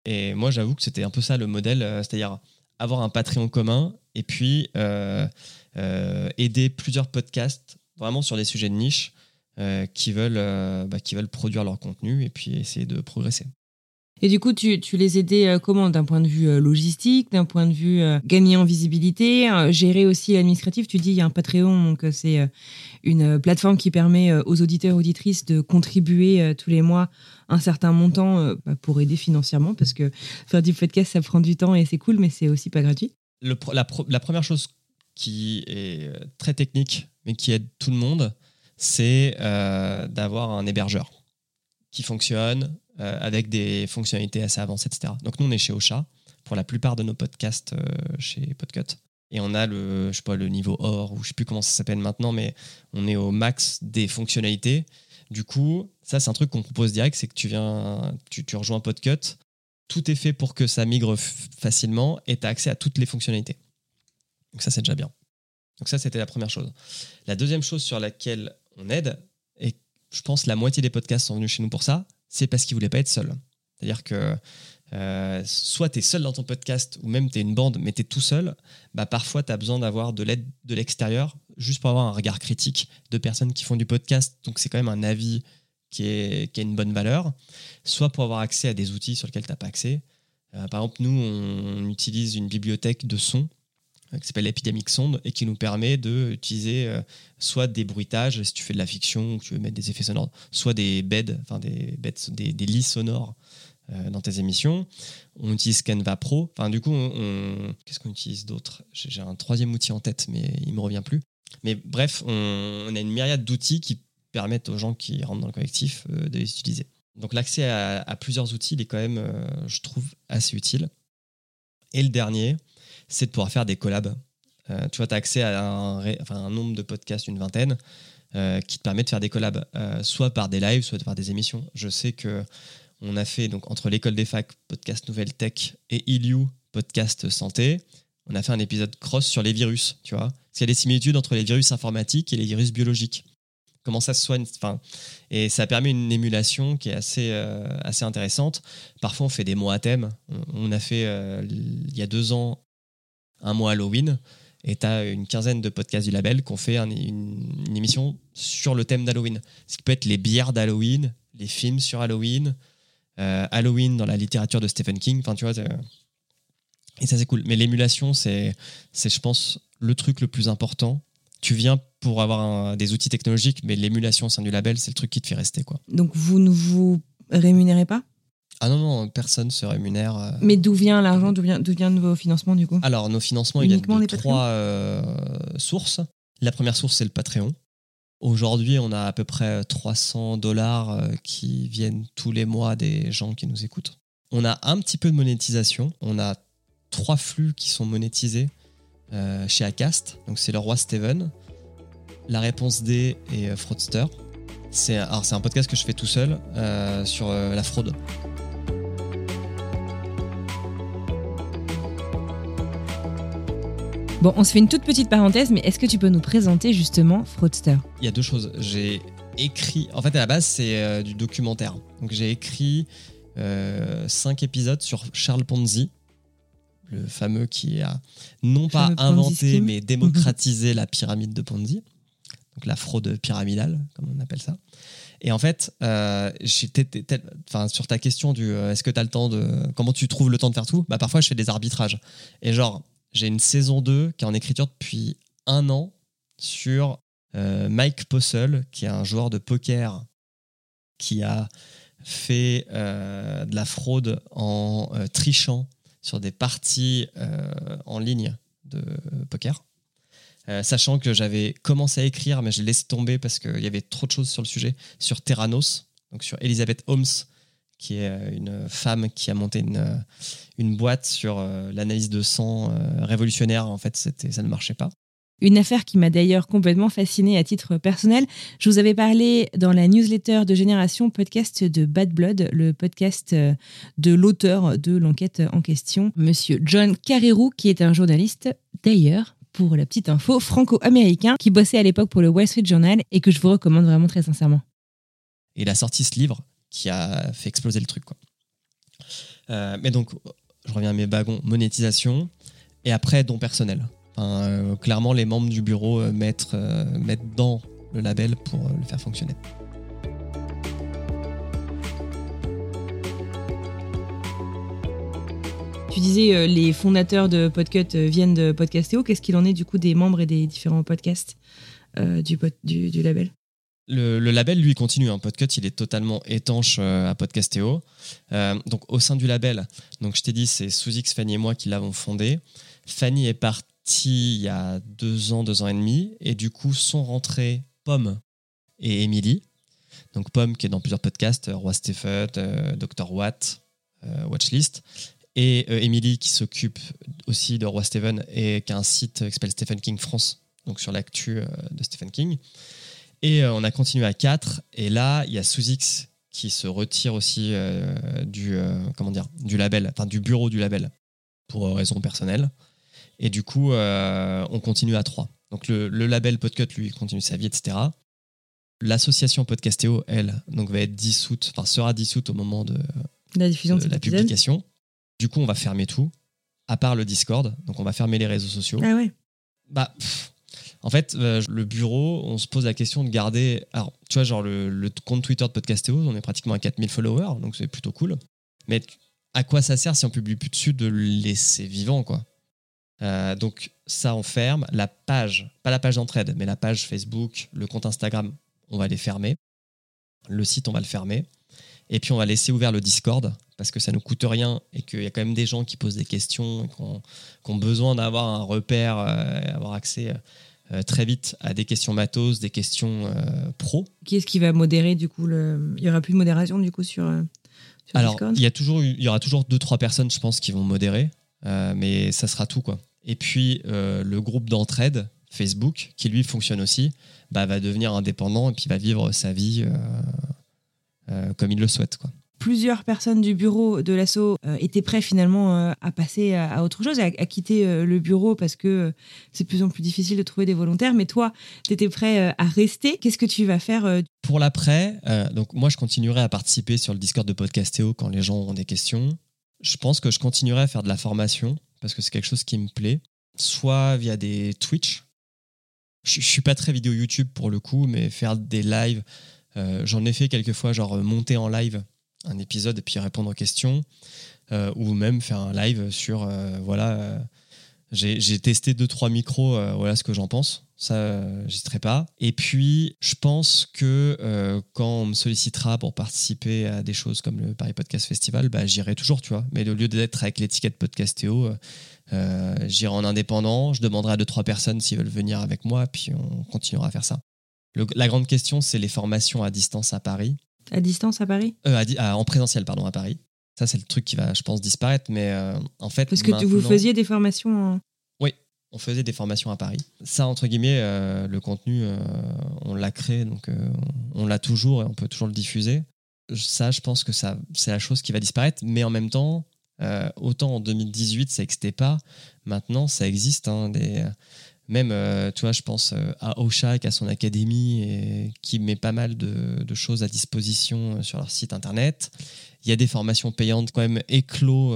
Et moi, j'avoue que c'était un peu ça le modèle, c'est-à-dire avoir un Patreon commun et puis aider plusieurs podcasts vraiment sur des sujets de niche qui veulent produire leur contenu et puis essayer de progresser. Et du coup, tu les aidais comment ? D'un point de vue logistique, d'un point de vue gagner en visibilité, gérer aussi l'administratif. Tu dis, il y a un Patreon, donc c'est une plateforme qui permet aux auditeurs, auditrices de contribuer tous les mois un certain montant pour aider financièrement, parce que faire du podcast, ça prend du temps et c'est cool, mais c'est aussi pas gratuit. La première chose qui est très technique, mais qui aide tout le monde, c'est d'avoir un hébergeur qui fonctionne avec des fonctionnalités assez avancées, etc. Donc nous, on est chez Ocha pour la plupart de nos podcasts chez Podcut. Et on a le niveau or, ou je sais plus comment ça s'appelle maintenant, mais on est au max des fonctionnalités. Du coup, ça, c'est un truc qu'on propose direct, c'est que tu rejoins Podcut. Tout est fait pour que ça migre facilement et tu as accès à toutes les fonctionnalités. Donc ça, c'est déjà bien. Donc ça, c'était la première chose. La deuxième chose sur laquelle on aide, et je pense la moitié des podcasts sont venus chez nous pour ça, c'est parce qu'ils ne voulaient pas être seuls. C'est-à-dire que soit tu es seul dans ton podcast, ou même tu es une bande, mais tu es tout seul, bah parfois tu as besoin d'avoir de l'aide de l'extérieur, juste pour avoir un regard critique de personnes qui font du podcast, donc c'est quand même un avis qui a une bonne valeur, soit pour avoir accès à des outils sur lesquels tu n'as pas accès. Par exemple, nous, on utilise une bibliothèque de sons qui s'appelle Epidemic Sound et qui nous permet d'utiliser soit des bruitages, si tu fais de la fiction ou que tu veux mettre des effets sonores, soit des lits sonores dans tes émissions. On utilise Canva Pro. Enfin, du coup, qu'est-ce qu'on utilise d'autre ? J'ai un troisième outil en tête, mais il ne me revient plus. Mais bref, on a une myriade d'outils qui permettent aux gens qui rentrent dans le collectif de les utiliser. Donc l'accès à plusieurs outils, il est quand même, je trouve, assez utile. Et le dernier, c'est de pouvoir faire des collabs. Tu vois, tu as accès à un nombre de podcasts, une vingtaine, qui te permet de faire des collabs, soit par des lives, soit par des émissions. Je sais qu'on a fait, donc, entre l'école des facs, podcast Nouvelle Tech, et ILU, podcast Santé, on a fait un épisode cross sur les virus, tu vois. Parce qu'il y a des similitudes entre les virus informatiques et les virus biologiques. Comment ça se soigne, et ça permet une émulation qui est assez intéressante. Parfois, on fait des mois à thème. On a fait, il y a 2 ans, un mois Halloween, et tu as une quinzaine de podcasts du label qui ont fait une émission sur le thème d'Halloween. Ce qui peut être les bières d'Halloween, les films sur Halloween, Halloween dans la littérature de Stephen King, enfin tu vois, et ça c'est cool. Mais l'émulation, c'est je pense le truc le plus important. Tu viens pour avoir des outils technologiques, mais l'émulation au sein du label, c'est le truc qui te fait rester, quoi. Donc vous ne vous rémunérez pas ? Ah non, personne ne se rémunère. Mais d'où vient l'argent ? D'où vient vos financements, du coup ? Alors, nos financements, uniquement il y a 3 sources. La première source, c'est le Patreon. Aujourd'hui, on a à peu près $300 qui viennent tous les mois des gens qui nous écoutent. On a un petit peu de monétisation. On a 3 flux qui sont monétisés chez Acast. Donc, c'est Le Roi Steven, La Réponse D et Fraudster. C'est un podcast que je fais tout seul sur la fraude. Bon, on se fait une toute petite parenthèse, mais est-ce que tu peux nous présenter justement Fraudster ? Il y a deux choses. J'ai écrit, en fait à la base c'est du documentaire. Donc j'ai écrit 5 épisodes sur Charles Ponzi, le fameux qui a non pas inventé mais démocratisé la pyramide de Ponzi, donc la fraude pyramidale comme on appelle ça. Et en fait, sur ta question du est-ce que tu as le temps de. Comment tu trouves le temps de faire tout ? Bah, parfois, je fais des arbitrages. Et genre, j'ai une saison 2 qui est en écriture depuis 1 an sur Mike Postle, qui est un joueur de poker qui a fait de la fraude en trichant sur des parties en ligne de poker. Sachant que j'avais commencé à écrire, mais je laissais tomber parce qu'il y avait trop de choses sur le sujet, sur Theranos, donc sur Elizabeth Holmes, qui est une femme qui a monté une boîte sur l'analyse de sang révolutionnaire. En fait, ça ne marchait pas. Une affaire qui m'a d'ailleurs complètement fascinée à titre personnel. Je vous avais parlé dans la newsletter de Génération Podcast de Bad Blood, le podcast de l'auteur de l'enquête en question, Monsieur John Carreyrou, qui est un journaliste d'ailleurs. Pour la petite info, franco-américain qui bossait à l'époque pour le Wall Street Journal et que je vous recommande vraiment très sincèrement. Et il a sorti ce livre qui a fait exploser le truc, quoi. Mais donc, je reviens à mes wagons, monétisation et après don personnel. Enfin, clairement, les membres du bureau mettent dans le label pour le faire fonctionner. Tu disais les fondateurs de Podcut viennent de Podcastéo. Qu'est-ce qu'il en est du coup des membres et des différents podcasts du label ? Le label, lui, continue. Hein. Podcut, il est totalement étanche à Podcastéo. Donc, au sein du label, donc, je t'ai dit, c'est Souzix, Fanny et moi qui l'avons fondé. Fanny est partie il y a 2 ans et demi. Et du coup, sont rentrées Pomme et Emily. Donc, Pomme qui est dans plusieurs podcasts, Roi Stephen, Dr. Watt, Watchlist. Et Emily qui s'occupe aussi de Roi Stephen et qui a un site qui s'appelle Stephen King France, donc sur l'actu de Stephen King. Et on a continué à 4. Et là, il y a Souzix qui se retire aussi du label, enfin du bureau du label pour raison personnelle. Et du coup, on continue à 3. Donc le label Podcut, lui, continue sa vie, etc. L'association Podcastéo, elle, donc va être dissoute, enfin sera dissoute au moment de la diffusion de la publication. Du coup, on va fermer tout, à part le Discord. Donc, on va fermer les réseaux sociaux. Ah ouais. Bah, en fait, le bureau, on se pose la question de garder... Alors, tu vois, genre le compte Twitter de Podcastéo, on est pratiquement à 4000 followers, donc c'est plutôt cool. Mais à quoi ça sert si on publie plus dessus de le laisser vivant, quoi ? Donc, ça, on ferme. La page, pas la page d'entraide, mais la page Facebook, le compte Instagram, on va les fermer. Le site, on va le fermer. Et puis, on va laisser ouvert le Discord parce que ça ne nous coûte rien et qu'il y a quand même des gens qui posent des questions et qui ont besoin d'avoir un repère, avoir accès très vite à des questions matos, des questions pro. Qui est-ce qui va modérer du coup Il n'y aura plus de modération du coup sur Alors, Discord ? Il y aura toujours 2-3 personnes, je pense, qui vont modérer, mais ça sera tout, quoi. Et puis, le groupe d'entraide Facebook, qui lui fonctionne aussi, bah, va devenir indépendant et puis va vivre sa vie... comme il le souhaite, quoi. Plusieurs personnes du bureau de l'asso étaient prêts finalement à passer à autre chose, à quitter le bureau parce que c'est de plus en plus difficile de trouver des volontaires. Mais toi, tu étais prêt à rester. Qu'est-ce que tu vas faire pour l'après? Donc moi, je continuerai à participer sur le Discord de Podcastéo quand les gens ont des questions. Je pense que je continuerai à faire de la formation parce que c'est quelque chose qui me plaît, soit via des Twitch. Je suis pas très vidéo YouTube pour le coup, mais faire des lives... j'en ai fait quelques fois, genre monter en live un épisode et puis répondre aux questions, ou même faire un live sur j'ai testé 2-3 micros, voilà ce que j'en pense, ça j'hésiterai pas. Et puis je pense que quand on me sollicitera pour participer à des choses comme le Paris Podcast Festival, bah, j'irai toujours, tu vois, mais au lieu d'être avec l'étiquette Podcastéo, j'irai en indépendant, je demanderai à 2-3 personnes s'ils veulent venir avec moi, puis on continuera à faire ça. La grande question, c'est les formations à distance à Paris. À distance à Paris ? En présentiel, pardon, à Paris. Ça, c'est le truc qui va, je pense, disparaître. Mais en fait, parce que vous faisiez des formations... Oui, on faisait des formations à Paris. Ça, entre guillemets, le contenu, on l'a créé, donc on l'a toujours et on peut toujours le diffuser. Ça, je pense que ça, c'est la chose qui va disparaître. Mais en même temps, Autant en 2018, ça n'existait pas. Maintenant, ça existe. Hein, même, tu vois, je pense à Ocha qui a son académie et qui met pas mal de choses à disposition sur leur site internet. Il y a des formations payantes quand même éclos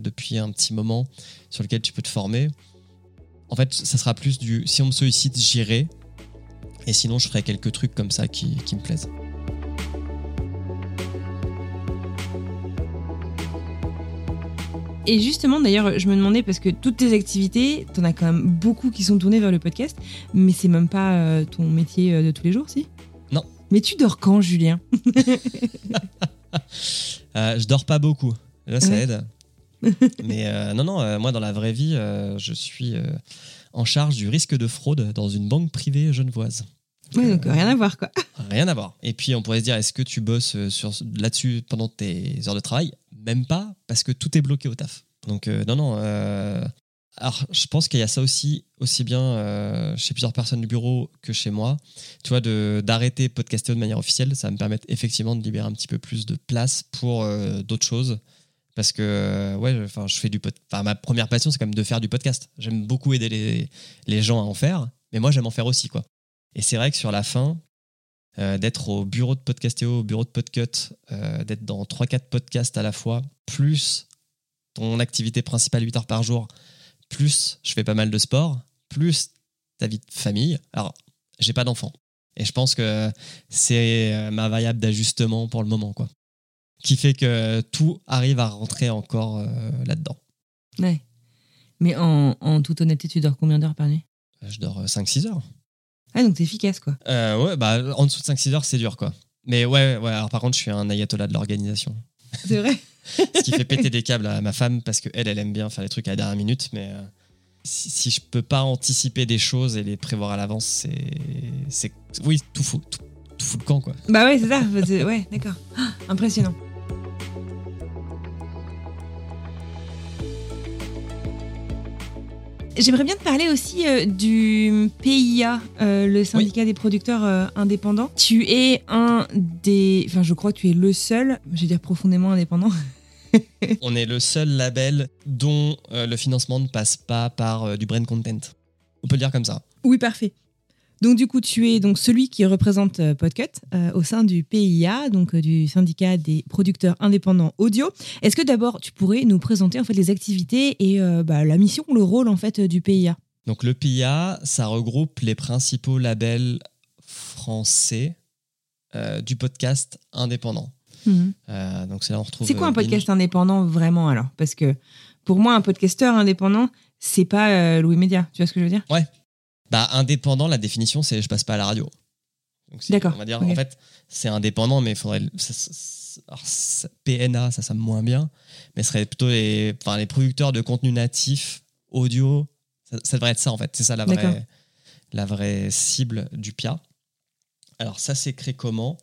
depuis un petit moment sur lesquelles tu peux te former. En fait, ça sera plus du « si on me sollicite, j'irai ». Et sinon, je ferai quelques trucs comme ça qui me plaisent. Et justement, d'ailleurs, je me demandais, parce que toutes tes activités, t'en as quand même beaucoup qui sont tournées vers le podcast, mais c'est même pas ton métier de tous les jours, si ? Non. Mais tu dors quand, Julien ? Je dors pas beaucoup. Là, ça aide. Mais non, moi, dans la vraie vie, je suis en charge du risque de fraude dans une banque privée genevoise. Oui, donc rien à voir, quoi. Rien à voir. Et puis, on pourrait se dire, est-ce que tu bosses là-dessus pendant tes heures de travail ? Même pas, parce que tout est bloqué au taf. Donc, non. Alors, je pense qu'il y a ça aussi bien chez plusieurs personnes du bureau que chez moi. Tu vois, d'arrêter Podcastéo de manière officielle, ça va me permettre effectivement de libérer un petit peu plus de place pour d'autres choses. Parce que, je fais ma première passion, c'est quand même de faire du podcast. J'aime beaucoup aider les gens à en faire, mais moi, j'aime en faire aussi, quoi. Et c'est vrai que sur la fin, d'être au bureau de Podcastéo, au bureau de Podcut, d'être dans 3-4 podcasts à la fois, plus ton activité principale 8 heures par jour, plus je fais pas mal de sport, plus ta vie de famille. Alors, j'ai pas d'enfant. Et je pense que c'est ma variable d'ajustement pour le moment, quoi. Qui fait que tout arrive à rentrer encore là-dedans. Ouais. Mais en toute honnêteté, tu dors combien d'heures par nuit ? Je dors 5-6 heures. Ah, donc t'es efficace, quoi. En dessous de 5-6 heures, c'est dur, quoi. Mais ouais, alors par contre, je suis un ayatollah de l'organisation. C'est vrai. Ce qui fait péter des câbles à ma femme, parce qu'elle aime bien faire les trucs à la dernière minute, mais si je peux pas anticiper des choses et les prévoir à l'avance, c'est oui, tout fout le camp, quoi. Bah ouais, c'est ça. Ouais, d'accord. Ah, impressionnant. J'aimerais bien te parler aussi du PIA, le syndicat des producteurs indépendants. Tu es je crois que tu es le seul, je vais dire profondément indépendant. On est le seul label dont le financement ne passe pas par du brand content. On peut le dire comme ça. Oui, parfait. Donc du coup, tu es donc celui qui représente Podcut au sein du PIA, donc du syndicat des producteurs indépendants audio. Est-ce que d'abord, tu pourrais nous présenter en fait les activités et la mission, le rôle en fait du PIA ? Donc le PIA, ça regroupe les principaux labels français du podcast indépendant. Mmh. Donc c'est là on retrouve. C'est quoi un podcast indépendant vraiment alors ? Parce que pour moi, un podcasteur indépendant, c'est pas Louie Media. Tu vois ce que je veux dire ? Ouais. Bah, indépendant, la définition, c'est je passe pas à la radio. Donc, d'accord. On va dire, okay. En fait, c'est indépendant, mais il faudrait. PNA, ça sonne moins bien, mais ce serait plutôt les producteurs de contenu natif, audio. Ça devrait être ça, en fait. C'est ça la vraie cible du PIA. Alors, ça s'est créé comment ?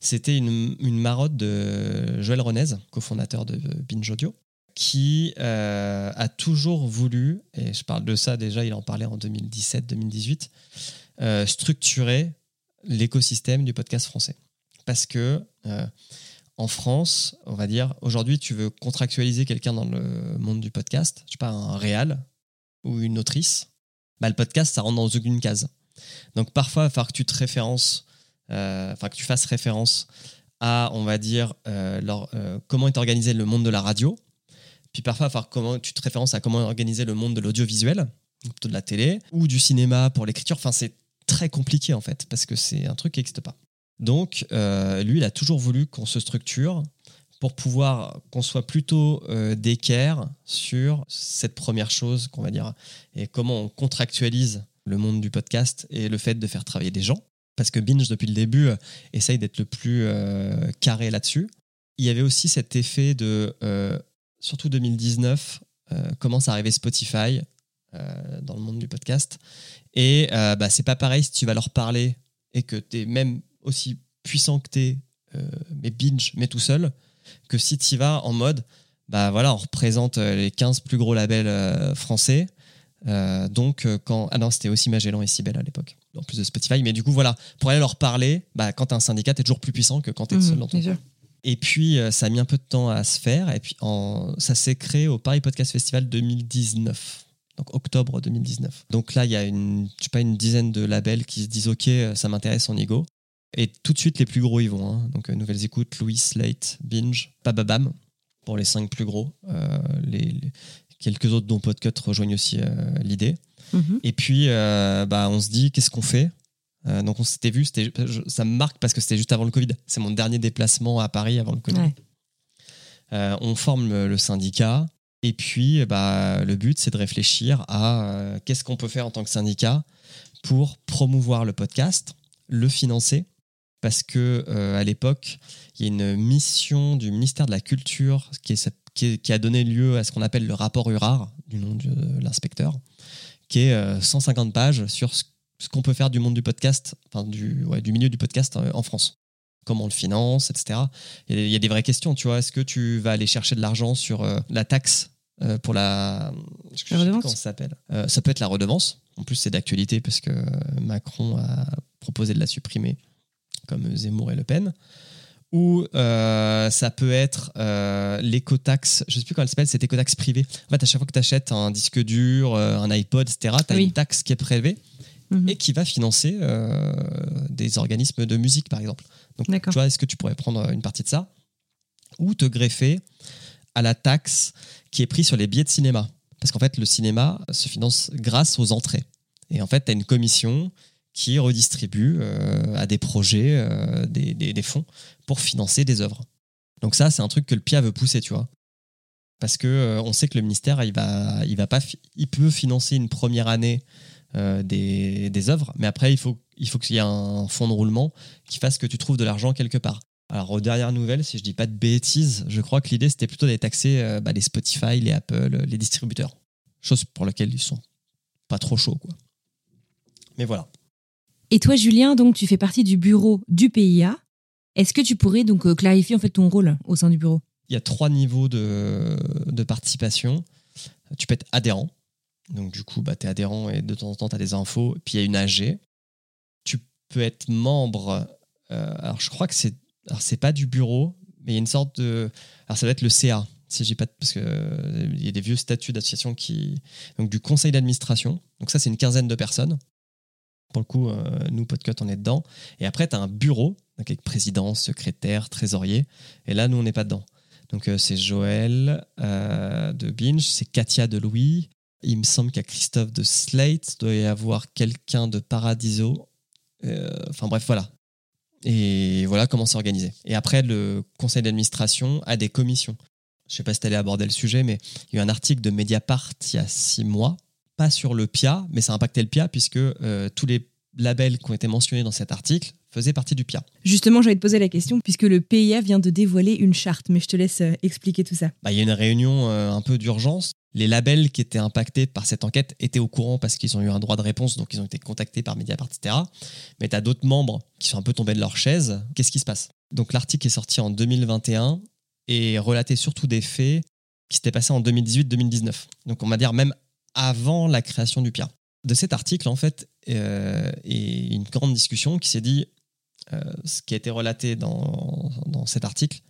C'était une marotte de Joël Renez, cofondateur de Binge Audio, qui a toujours voulu, et je parle de ça déjà, il en parlait en 2017-2018, structurer l'écosystème du podcast français. Parce que en France, on va dire, aujourd'hui, tu veux contractualiser quelqu'un dans le monde du podcast, je sais pas, un réal ou une autrice, le podcast, ça rentre dans aucune case. Donc parfois, il va falloir que tu te références, que tu fasses référence à, on va dire, comment est organisé le monde de la radio. Puis parfois, tu te références à comment organiser le monde de l'audiovisuel, plutôt de la télé, ou du cinéma pour l'écriture. Enfin, c'est très compliqué, en fait, parce que c'est un truc qui n'existe pas. Donc, lui, il a toujours voulu qu'on se structure pour pouvoir qu'on soit plutôt d'équerre sur cette première chose, qu'on va dire, et comment on contractualise le monde du podcast et le fait de faire travailler des gens. Parce que Binge, depuis le début, essaye d'être le plus carré là-dessus. Il y avait aussi cet effet de... surtout 2019, commence à arriver Spotify dans le monde du podcast. Et c'est pas pareil si tu vas leur parler et que t'es même aussi puissant que t'es, mais Binge, mais tout seul, que si t'y vas en mode, on représente les 15 plus gros labels français. C'était aussi Magellan et Cybèle à l'époque, en plus de Spotify. Mais du coup, voilà, pour aller leur parler, quand t'es un syndicat, t'es toujours plus puissant que quand t'es seul dans ton. Et puis, ça a mis un peu de temps à se faire. Et puis, ça s'est créé au Paris Podcast Festival 2019. Donc, octobre 2019. Donc là, il y a une dizaine de labels qui se disent « Ok, ça m'intéresse, on y go ». Et tout de suite, les plus gros y vont. Hein. Donc, Nouvelles Écoutes, Louis, Slate, Binge, Bababam, pour les 5 plus gros. Quelques autres, dont Podcut, rejoignent aussi l'idée. Mm-hmm. Et puis, on se dit « Qu'est-ce qu'on fait ?» Donc on s'était vu, ça me marque parce que c'était juste avant le Covid. C'est mon dernier déplacement à Paris avant le Covid. Ouais. On forme le syndicat et puis le but c'est de réfléchir à qu'est-ce qu'on peut faire en tant que syndicat pour promouvoir le podcast, le financer, parce que à l'époque il y a une mission du ministère de la Culture qui a donné lieu à ce qu'on appelle le rapport Urard, du nom de l'inspecteur, qui est 150 pages sur ce qu'on peut faire du monde du podcast, du milieu du podcast en France. Comment on le finance, etc. Il y a des vraies questions, tu vois. Est-ce que tu vas aller chercher de l'argent sur la taxe pour la redevance. Comment ça s'appelle ça peut être la redevance. En plus, c'est d'actualité parce que Macron a proposé de la supprimer, comme Zemmour et Le Pen. Ou ça peut être l'écotaxe, je ne sais plus comment elle s'appelle, cette écotaxe privée. En fait, à chaque fois que tu achètes un disque dur, un iPod, etc., tu as une taxe qui est prélevée. Mmh. Et qui va financer des organismes de musique, par exemple. Donc, d'accord. Tu vois, est-ce que tu pourrais prendre une partie de ça ou te greffer à la taxe qui est prise sur les billets de cinéma? Parce qu'en fait, le cinéma se finance grâce aux entrées. Et en fait, tu as une commission qui redistribue à des projets, des fonds pour financer des œuvres. Donc ça, c'est un truc que le PIA veut pousser, tu vois. Parce qu'on sait que le ministère, il peut financer une première année des œuvres, mais après il faut qu'il y ait un fonds de roulement qui fasse que tu trouves de l'argent quelque part. Alors aux dernières nouvelles, si je dis pas de bêtises, je crois que l'idée c'était plutôt d'aller taxer les Spotify, les Apple, les distributeurs, chose pour laquelle ils sont pas trop chauds quoi. Mais voilà. Et toi Julien, donc tu fais partie du bureau du PIA. Est-ce que tu pourrais donc clarifier en fait ton rôle au sein du bureau? Il y a 3 niveaux de participation. Tu peux être adhérent. Donc du coup, t'es adhérent et de temps en temps, t'as des infos. Puis il y a une AG. Tu peux être membre. Alors je crois que c'est pas du bureau, mais il y a une sorte de. Alors ça doit être le CA, si j'ai pas parce que il y a des vieux statuts d'association qui. Donc du conseil d'administration. Donc ça c'est une 15aine de personnes. Pour le coup, nous Podcut on est dedans. Et après t'as un bureau donc avec président, secrétaire, trésorier. Et là nous on n'est pas dedans. Donc c'est Joël de Binge, c'est Katia de Louis. Il me semble qu'il y a Christophe de Slate, doit y avoir quelqu'un de Paradiso. Enfin bref, voilà. Et voilà comment c'est organisé. Et après, le conseil d'administration a des commissions. Je ne sais pas si tu allais aborder le sujet, mais il y a eu un article de Mediapart il y a 6 mois, pas sur le PIA, mais ça a impacté le PIA puisque tous les labels qui ont été mentionnés dans cet article faisaient partie du PIA. Justement, j'allais te poser la question puisque le PIA vient de dévoiler une charte, mais je te laisse expliquer tout ça. Il y a une réunion un peu d'urgence. Les labels qui étaient impactés par cette enquête étaient au courant parce qu'ils ont eu un droit de réponse, donc ils ont été contactés par Mediapart, etc. Mais tu as d'autres membres qui sont un peu tombés de leur chaise. Qu'est-ce qui se passe? Donc l'article est sorti en 2021 et relatait surtout des faits qui s'étaient passés en 2018-2019. Donc on va dire même avant la création du PIA. De cet article, en fait, est une grande discussion qui s'est dit ce qui a été relaté dans cet article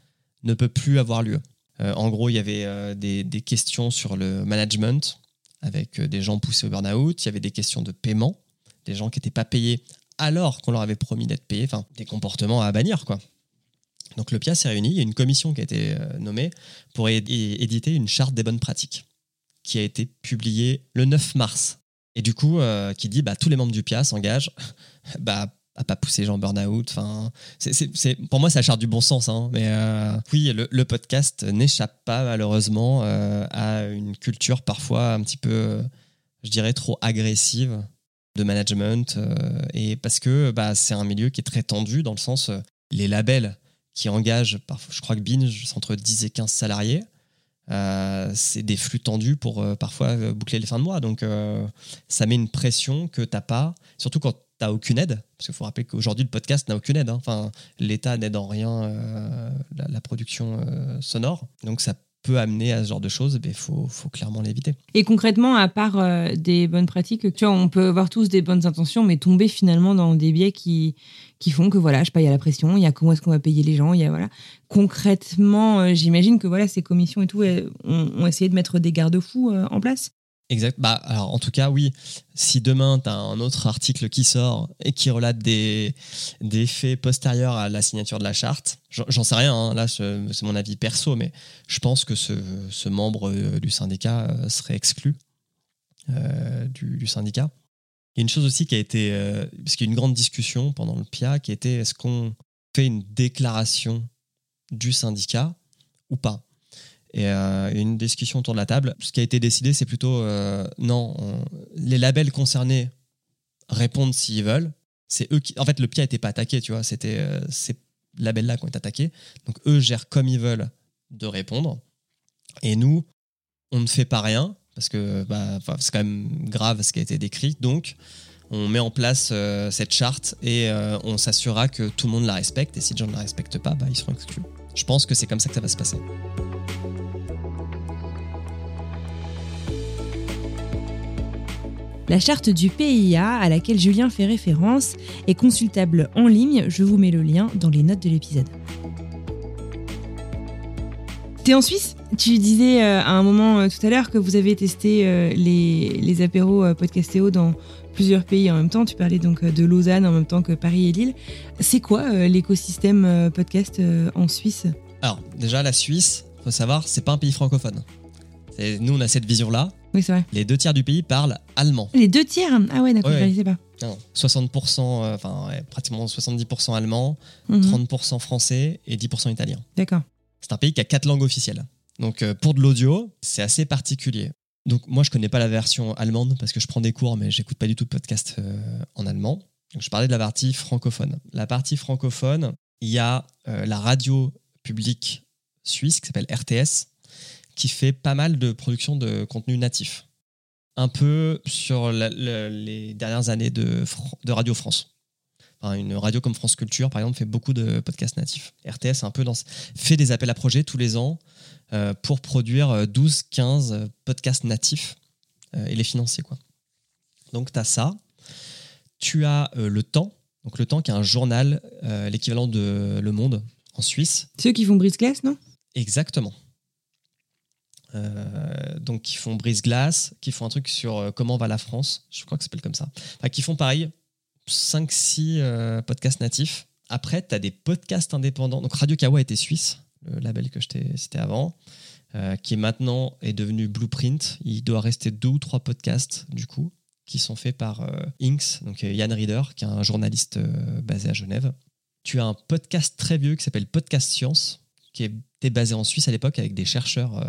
ne peut plus avoir lieu. En gros, il y avait des questions sur le management avec des gens poussés au burn-out. Il y avait des questions de paiement, des gens qui n'étaient pas payés alors qu'on leur avait promis d'être payés. Enfin, des comportements à bannir, quoi. Donc, le PIA s'est réuni. Il y a une commission qui a été nommée pour éditer une charte des bonnes pratiques qui a été publiée le 9 mars. Et du coup, qui dit tous les membres du PIA s'engagent à pas pousser les gens burn-out. Enfin, pour moi, c'est la charte du bon sens. Hein. Mais oui, le podcast n'échappe pas malheureusement à une culture parfois un petit peu, je dirais, trop agressive de management. Et parce que c'est un milieu qui est très tendu dans le sens, les labels qui engagent, parfois, je crois que Binge, c'est entre 10 et 15 salariés. C'est des flux tendus pour parfois boucler les fins de mois. Donc, ça met une pression que t'as pas, surtout quand t'as aucune aide, parce qu'il faut rappeler qu'aujourd'hui le podcast n'a aucune aide, hein. Enfin, l'État n'aide en rien la production sonore, donc ça peut amener à ce genre de choses, il faut clairement l'éviter. Et concrètement, à part des bonnes pratiques, tu vois, on peut avoir tous des bonnes intentions, mais tomber finalement dans des biais qui font que, voilà, je sais pas, il y a la pression, il y a comment est-ce qu'on va payer les gens, il y a, voilà. Concrètement, j'imagine que, voilà, ces commissions et tout ont essayé de mettre des garde-fous en place. Exact. Bah, alors, en tout cas, oui. Si demain, tu as un autre article qui sort et qui relate des faits postérieurs à la signature de la charte, j'en sais rien, hein, là, c'est mon avis perso, mais je pense que ce membre du syndicat serait exclu du syndicat. Il y a une chose aussi qui a été... parce qu'il y a eu une grande discussion pendant le PIA qui était est-ce qu'on fait une déclaration du syndicat ou pas ? Et une discussion autour de la table. Ce qui a été décidé, c'est plutôt non. Les labels concernés répondent s'ils veulent. C'est eux qui. En fait, le PIA n'était pas attaqué, tu vois. C'était ces labels-là qui ont été attaqués. Donc eux gèrent comme ils veulent de répondre. Et nous, on ne fait pas rien parce que c'est quand même grave ce qui a été décrit. Donc on met en place cette charte et on s'assurera que tout le monde la respecte. Et si les gens ne la respectent pas, ils seront exclus. Je pense que c'est comme ça que ça va se passer. La charte du PIA, à laquelle Julien fait référence, est consultable en ligne. Je vous mets le lien dans les notes de l'épisode. T'es en Suisse ? Tu disais à un moment tout à l'heure que vous avez testé les apéros Podcastéo dans plusieurs pays en même temps. Tu parlais donc de Lausanne en même temps que Paris et Lille. C'est quoi l'écosystème podcast en Suisse ? Alors déjà, la Suisse, il faut savoir, c'est pas un pays francophone. Et nous, on a cette vision-là. Oui, c'est vrai. Les 2/3 du pays parlent allemand. Les 2/3 ? Ah ouais, d'accord, je ne savais pas. Non, 60%, pratiquement 70% allemand, 30% français et 10% italien. D'accord. C'est un pays qui a 4 langues officielles. Donc, pour de l'audio, c'est assez particulier. Donc, moi, je ne connais pas la version allemande parce que je prends des cours, mais je n'écoute pas du tout de podcast en allemand. Donc, je parlais de la partie francophone. La partie francophone, il y a la radio publique suisse qui s'appelle RTS, qui fait pas mal de production de contenu natif. Un peu sur les dernières années de Radio France. Enfin, une radio comme France Culture, par exemple, fait beaucoup de podcasts natifs. RTS un peu fait des appels à projets tous les ans pour produire 12-15 podcasts natifs et les financer, quoi. Donc, tu as ça. Tu as Le Temps. Donc, Le Temps qui est un journal, l'équivalent de Le Monde en Suisse. Ceux qui font brise-glace, non ? Exactement. Donc qui font brise-glace, qui font un truc sur comment va la France, je crois que ça s'appelle comme ça, enfin, qui font pareil 5-6 podcasts natifs. Après t'as des podcasts indépendants, donc Radio Kawa était suisse, le label que je t'ai cité avant, qui maintenant est devenu Blueprint. Il doit rester 2 ou 3 podcasts du coup qui sont faits par Inks, donc Yann Rieder, qui est un journaliste basé à Genève. Tu as un podcast très vieux qui s'appelle Podcast Science, qui était basé en Suisse à l'époque avec des chercheurs,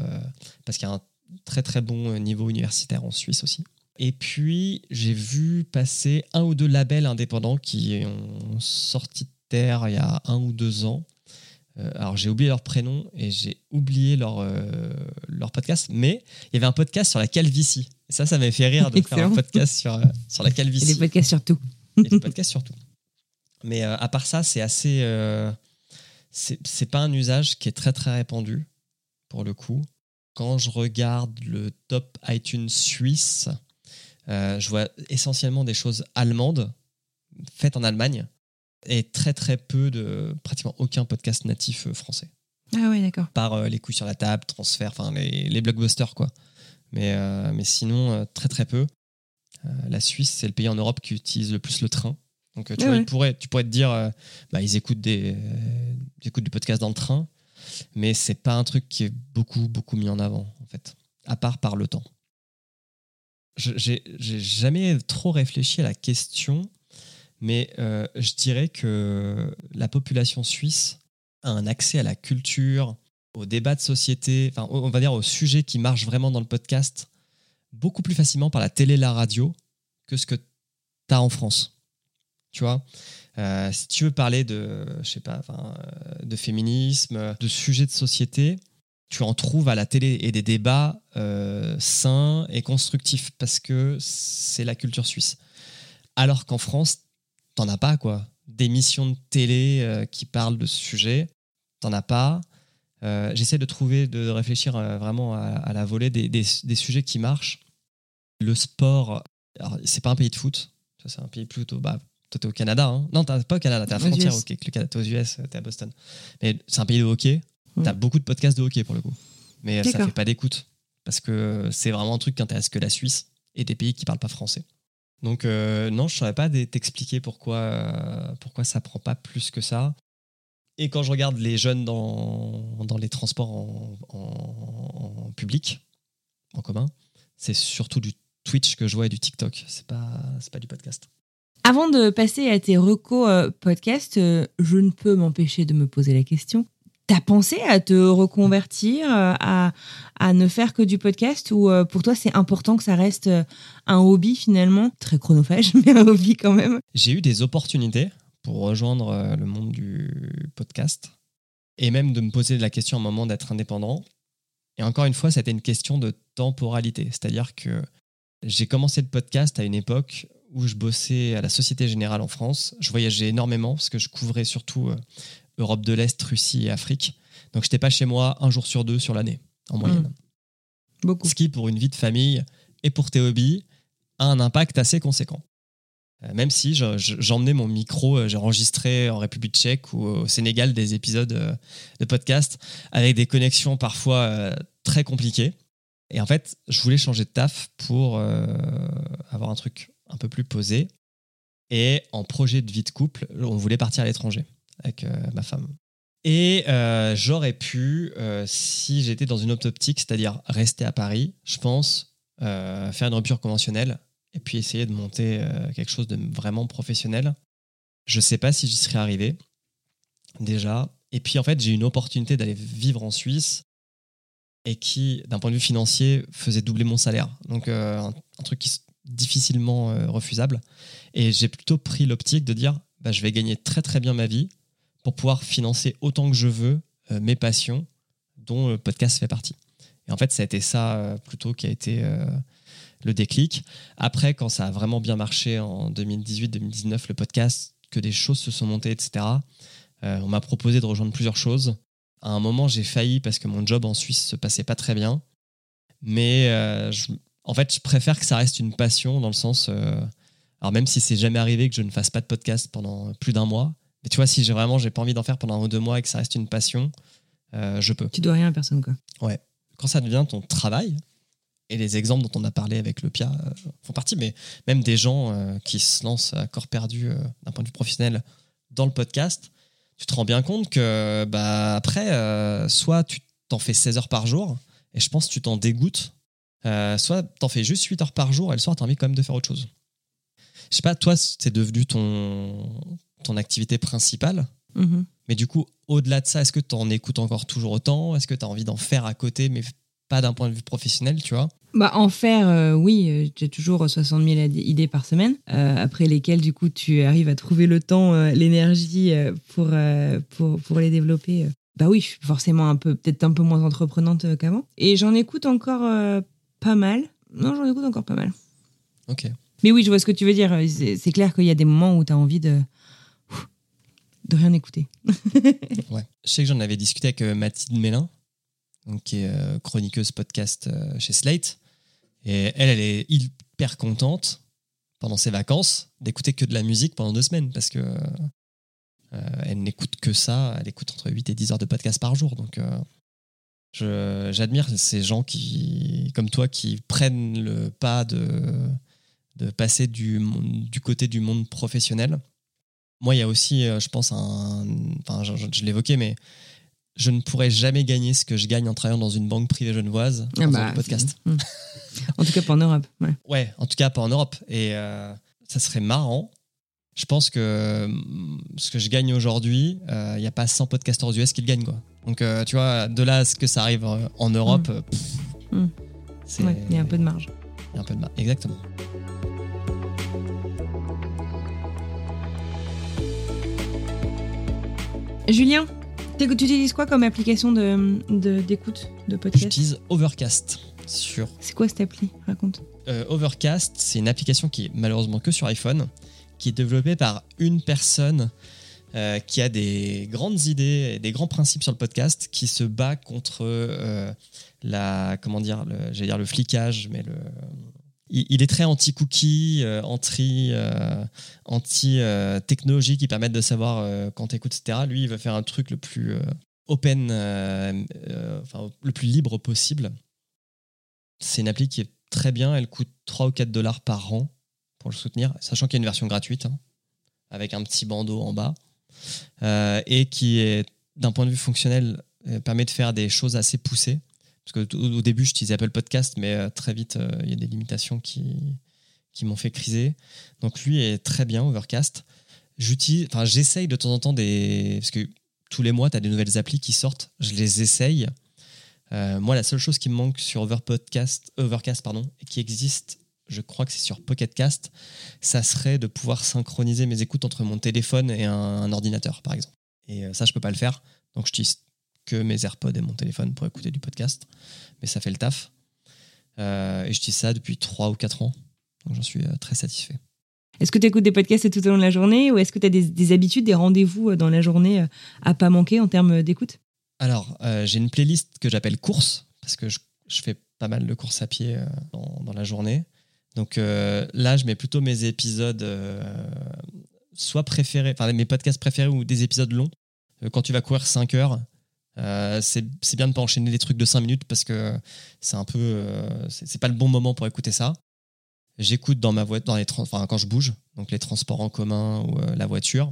parce qu'il y a un très très bon niveau universitaire en Suisse aussi. Et puis j'ai vu passer 1 ou 2 labels indépendants qui ont sorti de terre il y a 1 ou 2 ans. Alors j'ai oublié leur prénom et j'ai oublié leur podcast, mais il y avait un podcast sur la calvitie. Et ça m'avait fait rire de faire un podcast sur la calvitie. Et des podcasts sur tout. Et des podcasts sur tout. Mais à part ça, c'est assez... C'est pas un usage qui est très très répandu pour le coup. Quand je regarde le top iTunes suisse, je vois essentiellement des choses allemandes faites en Allemagne et très très peu de pratiquement aucun podcast natif français. Ah ouais, d'accord. Par les couilles sur la table, transfert, enfin les blockbusters quoi. Mais sinon très très peu. La Suisse, c'est le pays en Europe qui utilise le plus le train. Donc tu vois, tu pourrais te dire ils écoutent du podcast dans le train, mais c'est pas un truc qui est beaucoup mis en avant en fait, à part par Le Temps. J'ai jamais trop réfléchi à la question, mais je dirais que la population suisse a un accès à la culture, au débat de société, enfin on va dire au sujet qui marche vraiment dans le podcast beaucoup plus facilement par la télé, la radio que ce que t'as en France. Tu vois, si tu veux parler de, je sais pas, de féminisme, de sujets de société, tu en trouves à la télé et des débats sains et constructifs parce que c'est la culture suisse. Alors qu'en France, t'en as pas quoi. D'émissions de télé qui parlent de ce sujet, t'en as pas. J'essaie de trouver, de réfléchir vraiment à la volée des sujets qui marchent. Le sport, alors, c'est pas un pays de foot, ça, c'est un pays plutôt... Bah, toi, t'es au Canada, hein. Non, t'es pas au Canada, t'es à la frontière avec le Canada, t'es aux US, t'es à Boston. Mais c'est un pays de hockey, t'as beaucoup de podcasts de hockey pour le coup. Mais ça fait pas d'écoute, parce que c'est vraiment un truc qui intéresse que la Suisse et des pays qui parlent pas français. Donc non, je saurais pas t'expliquer pourquoi ça prend pas plus que ça. Et quand je regarde les jeunes dans les transports en public, en commun, c'est surtout du Twitch que je vois et du TikTok. C'est pas du podcast. Avant de passer à tes recos podcast, je ne peux m'empêcher de me poser la question. T'as pensé à te reconvertir, à ne faire que du podcast, ou pour toi c'est important que ça reste un hobby finalement, très chronophage mais un hobby quand même? J'ai eu des opportunités pour rejoindre le monde du podcast et même de me poser la question à un moment d'être indépendant. Et encore une fois, c'était une question de temporalité, c'est-à-dire que j'ai commencé le podcast à une époque où je bossais à la Société Générale en France. Je voyageais énormément parce que je couvrais surtout Europe de l'Est, Russie et Afrique. Donc, je n'étais pas chez moi un jour sur deux sur l'année, en moyenne. Beaucoup. Ce qui, pour une vie de famille et pour tes hobbies, a un impact assez conséquent. Même si j'emmenais mon micro, j'enregistrais en République tchèque ou au Sénégal des épisodes de podcast avec des connexions parfois très compliquées. Et en fait, je voulais changer de taf pour avoir un truc un peu plus posé. Et en projet de vie de couple, on voulait partir à l'étranger avec ma femme. Et j'aurais pu, si j'étais dans une autre optique, c'est-à-dire rester à Paris, je pense, faire une rupture conventionnelle et puis essayer de monter quelque chose de vraiment professionnel. Je sais pas si j'y serais arrivé, déjà. Et puis, en fait, j'ai eu une opportunité d'aller vivre en Suisse et qui, d'un point de vue financier, faisait doubler mon salaire. Donc, un truc qui est difficilement refusable. Et j'ai plutôt pris l'optique de dire, bah, je vais gagner très, très bien ma vie pour pouvoir financer autant que je veux mes passions dont le podcast fait partie. Et en fait, ça a été ça plutôt qui a été le déclic. Après, quand ça a vraiment bien marché en 2018-2019, le podcast, que des choses se sont montées, etc., on m'a proposé de rejoindre plusieurs choses. À un moment, j'ai failli parce que mon job en Suisse se passait pas très bien. Mais en fait, je préfère que ça reste une passion dans le sens... alors même si c'est jamais arrivé que je ne fasse pas de podcast pendant plus d'un mois, mais tu vois, si j'ai pas envie d'en faire pendant 1 ou 2 mois et que ça reste une passion, je peux. Tu dois rien à personne, quoi. Ouais. Quand ça devient ton travail, et les exemples dont on a parlé avec le PIA font partie, mais même des gens qui se lancent à corps perdu d'un point de vue professionnel dans le podcast, tu te rends bien compte que, bah, après, soit tu t'en fais 16 heures par jour, et je pense que tu t'en dégoûtes, soit t'en fais juste 8 heures par jour, et le soir, t'as envie quand même de faire autre chose. Je sais pas, toi, c'est devenu ton activité principale. Mmh. Mais du coup, au-delà de ça, est-ce que tu en écoutes encore toujours autant? Est-ce que tu as envie d'en faire à côté, mais pas d'un point de vue professionnel, tu vois? Bah, en faire, oui, j'ai toujours 60 000 idées par semaine, après lesquelles, du coup, tu arrives à trouver le temps, l'énergie pour les développer. Bah oui, je suis forcément peut-être un peu moins entreprenante qu'avant. Et j'en écoute encore pas mal. Non, j'en écoute encore pas mal. Ok. Mais oui, je vois ce que tu veux dire. C'est clair qu'il y a des moments où tu as envie de rien écouter. Ouais. Je sais que j'en avais discuté avec Mathilde Mélin, donc qui est chroniqueuse podcast chez Slate. Et elle est hyper contente, pendant ses vacances, d'écouter que de la musique pendant 2 semaines. Parce que elle n'écoute que ça. Elle écoute entre 8 et 10 heures de podcast par jour. Donc... j'admire ces gens qui, comme toi, qui prennent le pas de passer du côté du monde professionnel. Moi, il y a aussi, je pense, enfin, je l'évoquais, mais je ne pourrais jamais gagner ce que je gagne en travaillant dans une banque privée genevoise dans un podcast. En tout cas, pas en Europe. Ouais, en tout cas, pas en Europe. Et ça serait marrant. Je pense que ce que je gagne aujourd'hui, il n'y a pas 100 podcasteurs aux US qui le gagnent, quoi. Donc, tu vois, de là à ce que ça arrive en Europe, il y a un peu de marge. Il y a un peu de marge, exactement. Julien, tu utilises quoi comme application d'écoute de podcast? J'utilise Overcast. C'est quoi cette appli? Raconte. Overcast, c'est une application qui est malheureusement que sur iPhone, qui est développée par une personne qui a des grandes idées et des grands principes sur le podcast, qui se bat contre le flicage, mais il est très anti-cookie, anti-technologie qui permettent de savoir quand t'écoutes, etc. Lui, il veut faire un truc le plus open, le plus libre possible. C'est une appli qui est très bien. Elle coûte 3 ou 4 $3 ou $4 par an pour le soutenir, sachant qu'il y a une version gratuite, avec un petit bandeau en bas, et qui, est, d'un point de vue fonctionnel, permet de faire des choses assez poussées. Parce qu'au début, j'utilisais Apple Podcast, mais très vite, il y a des limitations qui m'ont fait criser. Donc lui est très bien, Overcast. J'essaye de temps en temps parce que tous les mois, tu as des nouvelles applis qui sortent. Je les essaye. Moi, la seule chose qui me manque sur Overcast, et qui existe, je crois que c'est sur Pocket Cast, ça serait de pouvoir synchroniser mes écoutes entre mon téléphone et un ordinateur, par exemple. Et ça, je peux pas le faire. Donc, je utilise que mes AirPods et mon téléphone pour écouter du podcast. Mais ça fait le taf. Et je utilise ça depuis 3 ou 4 ans. Donc, j'en suis très satisfait. Est-ce que tu écoutes des podcasts tout au long de la journée, ou est-ce que tu as des habitudes, des rendez-vous dans la journée à pas manquer en termes d'écoute ? Alors, j'ai une playlist que j'appelle course, parce que je fais pas mal de courses à pied dans la journée. Donc là, je mets plutôt mes épisodes soit préférés, enfin mes podcasts préférés, ou des épisodes longs. Quand tu vas courir 5 heures, c'est bien de ne pas enchaîner des trucs de 5 minutes, parce que c'est un peu... c'est pas le bon moment pour écouter ça. J'écoute dans ma voiture, quand je bouge, donc les transports en commun ou la voiture.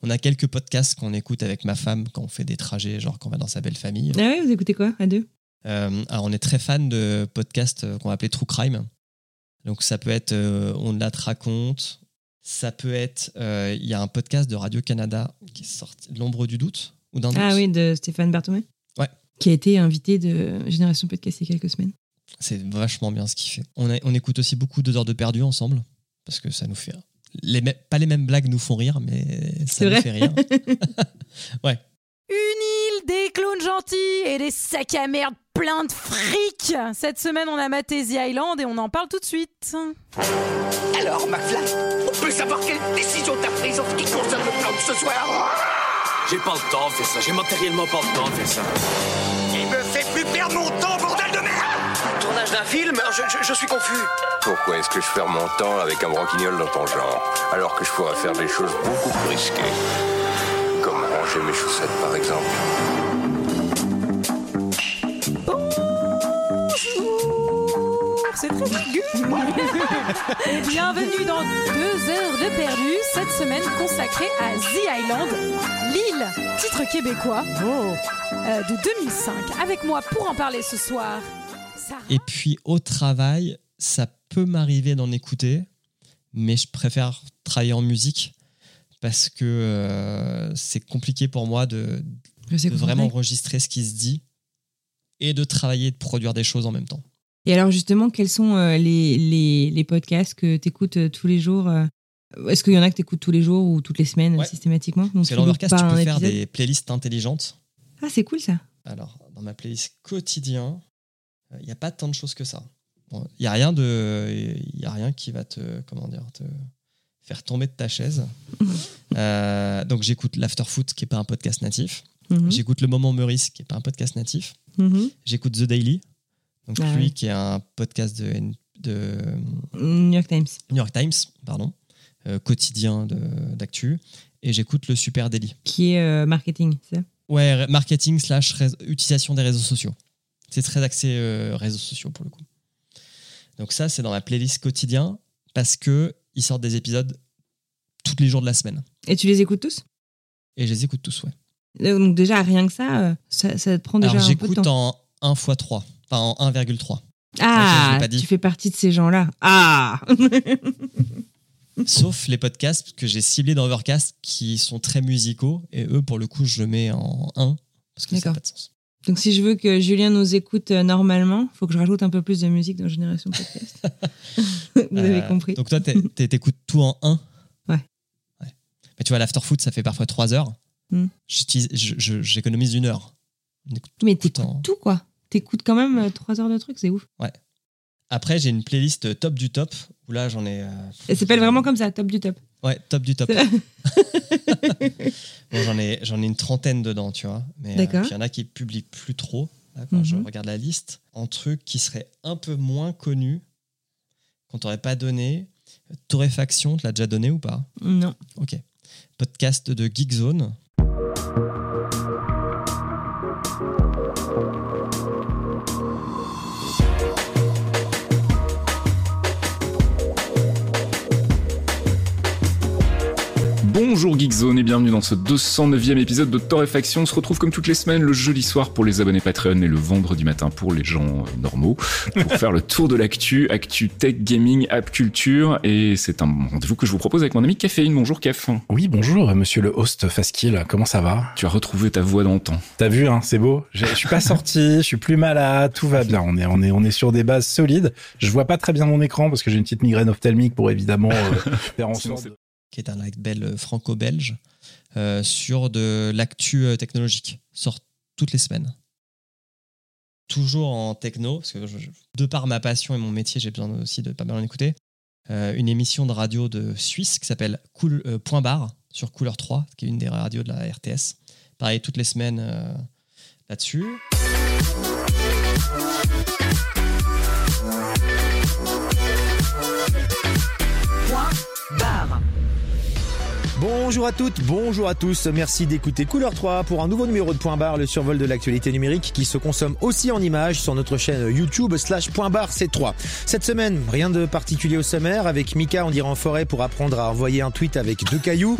On a quelques podcasts qu'on écoute avec ma femme quand on fait des trajets, genre quand on va dans sa belle famille. Ah ouais, vous écoutez quoi à deux ? Alors on est très fan de podcasts qu'on va appeler True Crime. Donc ça peut être On la te raconte, ça peut être il y a un podcast de Radio Canada qui est sorti, L'ombre du doute, ou d'un doute. Ah oui, de Stéphane Barthomé. Ouais. Qui a été invité de Génération Podcast il y a quelques semaines. C'est vachement bien ce qu'il fait. On écoute aussi beaucoup 2 heures de perdu ensemble, parce que ça nous fait rire. Pas les mêmes blagues nous font rire, mais ça nous fait rire. Ouais. Une île des clowns gentils et des sacs à merde plein de fric. Cette semaine, on a maté The Island et on en parle tout de suite. Alors, McFly, on peut savoir quelle décision t'as prise en ce qui concerne le plan de ce soir ? J'ai pas le temps de faire ça, j'ai matériellement pas le temps de faire ça. Il me fait plus perdre mon temps, bordel de merde ! Tournage d'un film ? Je suis confus. Pourquoi est-ce que je perds mon temps avec un branquignol dans ton genre, alors que je pourrais faire des choses beaucoup plus risquées ? Comme ranger mes chaussettes, par exemple. Bonjour, c'est très aigu. Bienvenue dans 2 heures de perdu, cette semaine consacrée à The Island, l'île, titre québécois, de 2005. Avec moi pour en parler ce soir, Sarah. Et puis au travail, ça peut m'arriver d'en écouter, mais je préfère travailler en musique, parce que c'est compliqué pour moi de vraiment enregistrer ce qui se dit et de travailler et de produire des choses en même temps. Et alors justement, quels sont les podcasts que tu écoutes tous les jours ? Est-ce qu'il y en a que tu écoutes tous les jours ou toutes les semaines, systématiquement ? Donc, parce que l'Overcast, tu peux faire des playlists intelligentes. Ah, c'est cool ça. Alors, dans ma playlist quotidien, il n'y a pas tant de choses que ça. Il n'y a rien qui va te faire tomber de ta chaise. Donc j'écoute l'Afterfoot, qui n'est pas un podcast natif. Mm-hmm. J'écoute Le Moment Meurice, qui n'est pas un podcast natif. Mm-hmm. J'écoute The Daily, donc lui qui est un podcast de New York Times, quotidien d'actu. Et j'écoute le Super Daily, qui est marketing, c'est ça ? Ouais, marketing / utilisation des réseaux sociaux. C'est très axé réseaux sociaux pour le coup. Donc ça, c'est dans ma playlist quotidien, parce que ils sortent des épisodes tous les jours de la semaine. Et tu les écoutes tous ? Et je les écoute tous, ouais. Donc déjà, rien que ça te prend déjà un peu de temps. Alors j'écoute en 1x3, en 1,3. Ah, ça, tu fais partie de ces gens-là. Ah. Sauf les podcasts que j'ai ciblés dans Overcast, qui sont très musicaux, et eux, pour le coup, je le mets en 1, parce que d'accord, ça n'a pas de sens. Donc si je veux que Julien nous écoute normalement, il faut que je rajoute un peu plus de musique dans Génération Podcast. Vous avez compris. Donc toi, t'écoutes tout en 1. Ouais. Mais tu vois, l'afterfoot, ça fait parfois 3 heures. Mm. J'économise 1 heure. Mais t'écoutes tout, quoi. T'écoutes quand même 3 heures de trucs, c'est ouf. Ouais. Après, j'ai une playlist top du top coup là j'en ai... Elle s'appelle vraiment comme ça, Top du Top. Ouais, Top du Top. Bon, j'en ai une trentaine dedans, tu vois. Mais il y en a qui publient plus trop, là, quand je regarde la liste. En truc qui serait un peu moins connu, qu'on t'aurait pas donné. Torréfaction, tu l'as déjà donné ou pas? Non. Ok. Podcast de Geekzone. Bonjour Geekzone et bienvenue dans ce 209e épisode de Torréfaction. On se retrouve comme toutes les semaines le jeudi soir pour les abonnés Patreon et le vendredi matin pour les gens normaux pour faire le tour de l'actu, actu tech, gaming, app culture, et c'est un rendez-vous que je vous propose avec mon ami Caféine. Bonjour Caf. Oui, bonjour monsieur le host Faskill, comment ça va? Tu as retrouvé ta voix d'antan. T'as vu, hein, c'est beau. Je suis pas sorti, je suis plus malade, tout va bien. On est sur des bases solides. Je vois pas très bien mon écran parce que j'ai une petite migraine ophtalmique pour évidemment faire en sorte de... qui est un label franco-belge, sur de l'actu technologique, sort toutes les semaines. Toujours en techno, parce que de par ma passion et mon métier, j'ai besoin aussi de pas mal en écouter, une émission de radio de Suisse qui s'appelle Point Barre, sur Couleur 3, qui est une des radios de la RTS. Pareil, toutes les semaines là-dessus. Point Barre. Bonjour à toutes, bonjour à tous, merci d'écouter Couleur 3 pour un nouveau numéro de Point Barre, le survol de l'actualité numérique qui se consomme aussi en images sur notre chaîne YouTube/Point Barre C3. Cette semaine, rien de particulier au sommaire, avec Mika on ira en forêt pour apprendre à envoyer un tweet avec deux cailloux.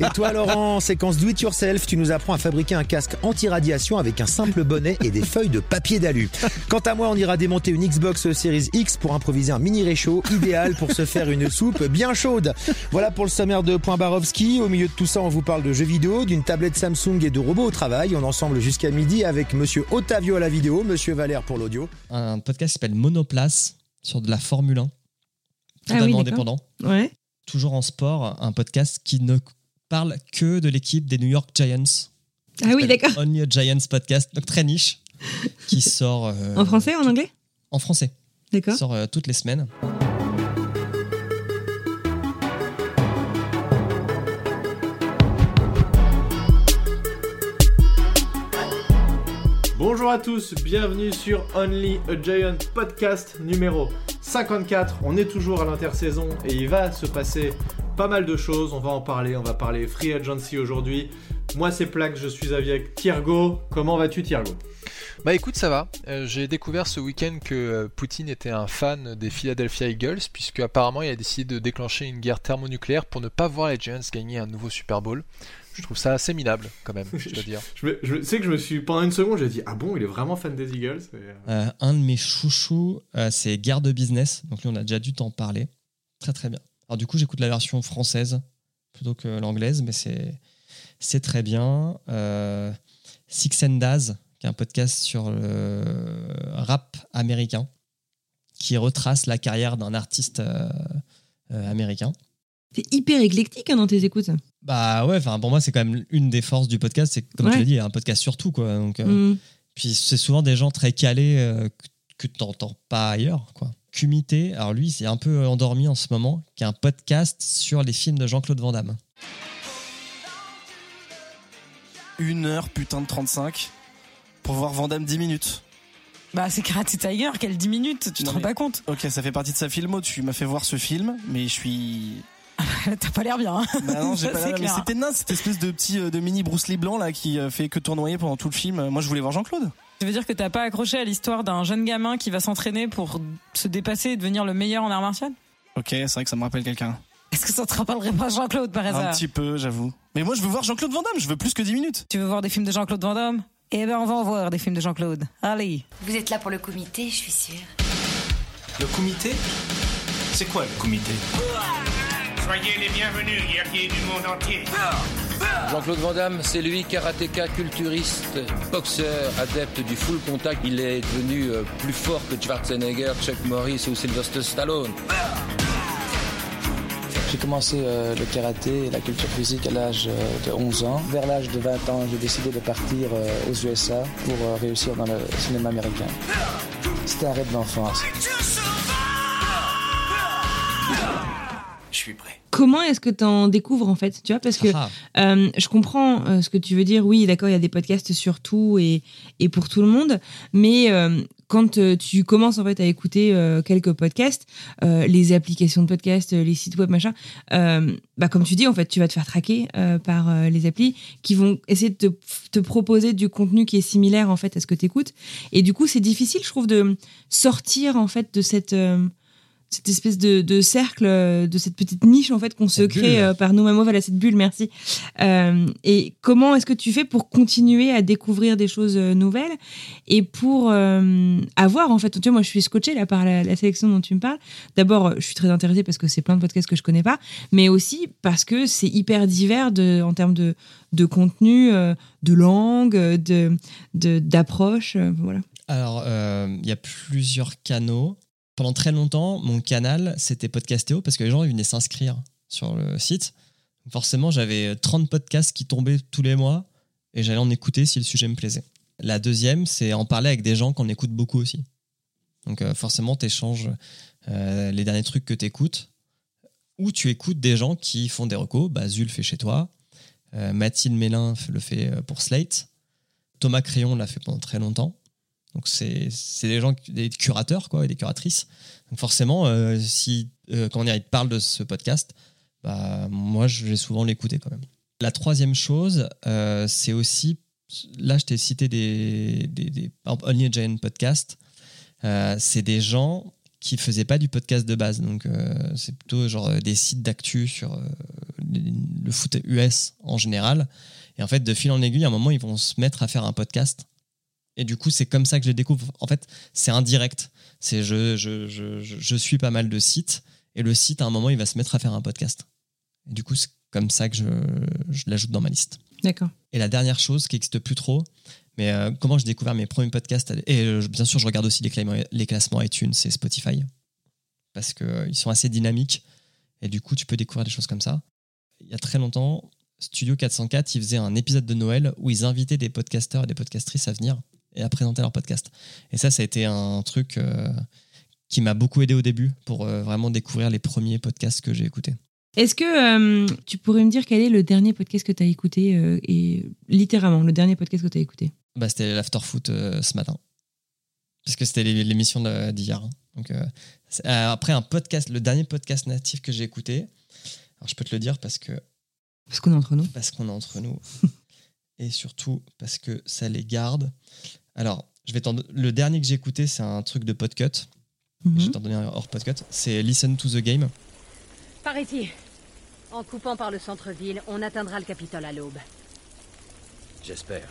Et toi Laurent, en séquence do it yourself, tu nous apprends à fabriquer un casque anti-radiation avec un simple bonnet et des feuilles de papier d'alu. Quant à moi, on ira démonter une Xbox Series X pour improviser un mini réchaud, idéal pour se faire une soupe bien chaude. Voilà pour le sommaire de Point Barre. Au milieu de tout ça, on vous parle de jeux vidéo, d'une tablette Samsung et de robots au travail. On est ensemble jusqu'à midi avec monsieur Ottavio à la vidéo, monsieur Valère pour l'audio. Un podcast qui s'appelle Monoplace sur de la Formule 1, totalement indépendant. Ouais. Toujours en sport, un podcast qui ne parle que de l'équipe des New York Giants. Ah oui, d'accord. Only Giants podcast, donc très niche, qui sort... en français, en anglais? En français. D'accord. Qui sort toutes les semaines. Bonjour à tous, bienvenue sur Only Giants podcast numéro 54. On est toujours à l'intersaison et il va se passer pas mal de choses. On va en parler, on va parler Free Agency aujourd'hui. Moi c'est Plaque, je suis avec Thiergo. Comment vas-tu Thiergo? Bah écoute, ça va. J'ai découvert ce week-end que Poutine était un fan des Philadelphia Eagles, puisque apparemment il a décidé de déclencher une guerre thermonucléaire pour ne pas voir les Giants gagner un nouveau Super Bowl. Je trouve ça assez minable quand même, je dois dire. Je sais que je me suis, pendant une seconde, j'ai dit ah bon, il est vraiment fan des Eagles. Un de mes chouchous, c'est Guerre de Business. Donc lui, on a déjà dû t'en parler. Très très bien. Alors du coup, j'écoute la version française plutôt que l'anglaise, mais c'est très bien. Six and Daz, un podcast sur le rap américain qui retrace la carrière d'un artiste américain. C'est hyper éclectique hein, dans tes écoutes. Bah ouais, enfin pour moi c'est quand même une des forces du podcast, c'est comme tu l'as dit, un podcast sur tout quoi. Donc puis c'est souvent des gens très calés que t'entends pas ailleurs quoi. Kumité, alors lui c'est un peu endormi en ce moment, qui a un podcast sur les films de Jean-Claude Van Damme. 1h35 pour voir Van Damme 10 minutes. Bah c'est Karate Tiger, quelle 10 minutes, tu te rends pas compte. Ok, ça fait partie de sa filmo, tu m'as fait voir ce film, mais je suis... T'as pas l'air bien. Hein. Bah non, j'ai ça, pas l'air bien. C'était naze, cette espèce de petit de mini Bruce Lee blanc là, qui fait que tournoyer pendant tout le film. Moi je voulais voir Jean-Claude. Ça veut dire que t'as pas accroché à l'histoire d'un jeune gamin qui va s'entraîner pour se dépasser et devenir le meilleur en art martial? Ok, c'est vrai que ça me rappelle quelqu'un. Est-ce que ça te rappellerait pas Jean-Claude par hasard? Un petit peu, j'avoue. Mais moi je veux voir Jean-Claude Van Damme, je veux plus que 10 minutes. Tu veux voir des films de Jean-Claude Van Damme? Eh ben on va en voir des films de Jean-Claude. Allez. Vous êtes là pour le comité, je suis sûre. Le comité? C'est quoi le comité? Soyez les bienvenus, guerriers du monde entier. Jean-Claude Van Damme, c'est lui, karatéka, culturiste, boxeur, adepte du full contact. Il est devenu plus fort que Schwarzenegger, Chuck Norris ou Sylvester Stallone. J'ai commencé le karaté et la culture physique à l'âge de 11 ans. Vers l'âge de 20 ans, j'ai décidé de partir aux USA pour réussir dans le cinéma américain. C'était un rêve d'enfance. suis prêt. Comment est-ce que tu en découvres, en fait, tu vois, parce que je comprends ce que tu veux dire. Oui, d'accord, il y a des podcasts sur tout et pour tout le monde, mais quand tu commences, en fait, à écouter quelques podcasts, les applications de podcasts, les sites web, machin, bah, comme tu dis, en fait, tu vas te faire traquer par les applis qui vont essayer de te proposer du contenu qui est similaire, en fait, à ce que tu écoutes. Et du coup, c'est difficile, je trouve, de sortir, en fait, de cette espèce de cercle, de cette petite niche, en fait, qu'on se crée par nous-mêmes. Voilà, cette bulle, merci. Et comment est-ce que tu fais pour continuer à découvrir des choses nouvelles et pour avoir, en fait, tu vois, moi, je suis scotchée là, par la sélection dont tu me parles. D'abord, je suis très intéressée parce que c'est plein de podcasts que je connais pas, mais aussi parce que c'est hyper divers en termes de contenu, de langue, d'approche, voilà. Alors, il y a plusieurs canaux. Pendant très longtemps, mon canal, c'était Podcastéo parce que les gens venaient s'inscrire sur le site. Forcément, j'avais 30 podcasts qui tombaient tous les mois et j'allais en écouter si le sujet me plaisait. La deuxième, c'est en parler avec des gens qu'on écoute beaucoup aussi. Donc forcément, tu échanges les derniers trucs que tu écoutes ou tu écoutes des gens qui font des recos. Bah, Zul fait chez toi, Mathilde Mélin le fait pour Slate, Thomas Crayon l'a fait pendant très longtemps. Donc c'est des gens, des curateurs quoi, et des curatrices. Donc forcément, si ils te parlent de ce podcast, bah, moi je vais souvent l'écouter quand même. La troisième chose, c'est aussi, là je t'ai cité des Only Giants podcast, c'est des gens qui faisaient pas du podcast de base. Donc c'est plutôt genre des sites d'actu sur le foot US en général. Et en fait, de fil en aiguille, à un moment, ils vont se mettre à faire un podcast. Et du coup, c'est comme ça que je les découvre. En fait, c'est indirect. C'est je suis pas mal de sites et le site, à un moment, il va se mettre à faire un podcast. Et du coup, c'est comme ça que je l'ajoute dans ma liste. D'accord. Et la dernière chose qui n'existe plus trop, mais comment j'ai découvert mes premiers podcasts, et bien sûr, je regarde aussi les classements iTunes et Spotify parce qu'ils sont assez dynamiques et du coup, tu peux découvrir des choses comme ça. Il y a très longtemps, Studio 404, ils faisaient un épisode de Noël où ils invitaient des podcasteurs et des podcastrices à venir et à présenter leur podcast. Et ça a été un truc qui m'a beaucoup aidé au début pour vraiment découvrir les premiers podcasts que j'ai écoutés. Est-ce que tu pourrais me dire quel est le dernier podcast que tu as écouté et littéralement, le dernier podcast que tu as écouté? Bah, c'était l'Afterfoot ce matin. Parce que c'était l'émission d'hier. Hein. Donc, après, un podcast, le dernier podcast natif que j'ai écouté, alors je peux te le dire parce que... Parce qu'on est entre nous. Parce qu'on est entre nous. Et surtout parce que ça les garde. Alors, le dernier que j'ai écouté, c'est un truc de Podcut. Mm-hmm. Je vais t'en donner un hors Podcut. C'est Listen to the Game. Par ici. En coupant par le centre-ville, on atteindra le Capitole à l'aube. J'espère.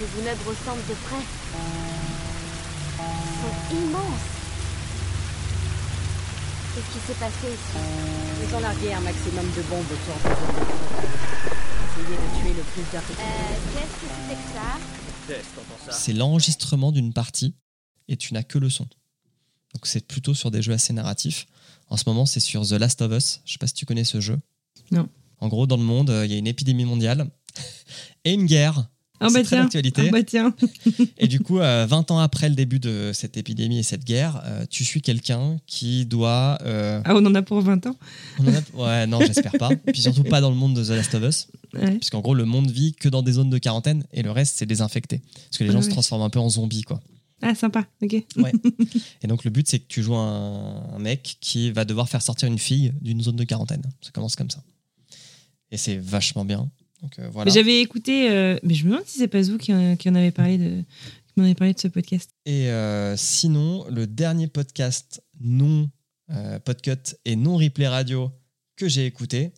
Les immeubles ressemblent de près. Ils sont immenses. Qu'est-ce qui s'est passé ici? Ils ont largué un maximum de bombes autour de nous. Essayez de tuer le plus d'artistes. Qu'est-ce que c'est que ça? C'est l'enregistrement d'une partie et tu n'as que le son. Donc c'est plutôt sur des jeux assez narratifs. En ce moment, c'est sur The Last of Us. Je ne sais pas si tu connais ce jeu. Non. En gros, dans le monde, il y a une épidémie mondiale et une guerre. C'est très d'actualité. Et du coup, 20 ans après le début de cette épidémie et cette guerre, tu suis quelqu'un qui doit... Ah, on en a pour 20 ans? Ouais, non, j'espère pas. Puis surtout pas dans le monde de The Last of Us. Ouais. Puisqu'en gros, le monde vit que dans des zones de quarantaine et le reste, c'est désinfecté. Parce que les gens se transforment un peu en zombies, quoi. Ah, sympa, ok. Ouais. Et donc, le but, c'est que tu joues un mec qui va devoir faire sortir une fille d'une zone de quarantaine. Ça commence comme ça. Et c'est vachement bien. Donc, voilà. Mais j'avais écouté, mais je me demande si c'est pas vous qui en avait parlé de ce podcast. Et sinon, le dernier podcast non Podcut et non replay radio que j'ai écouté,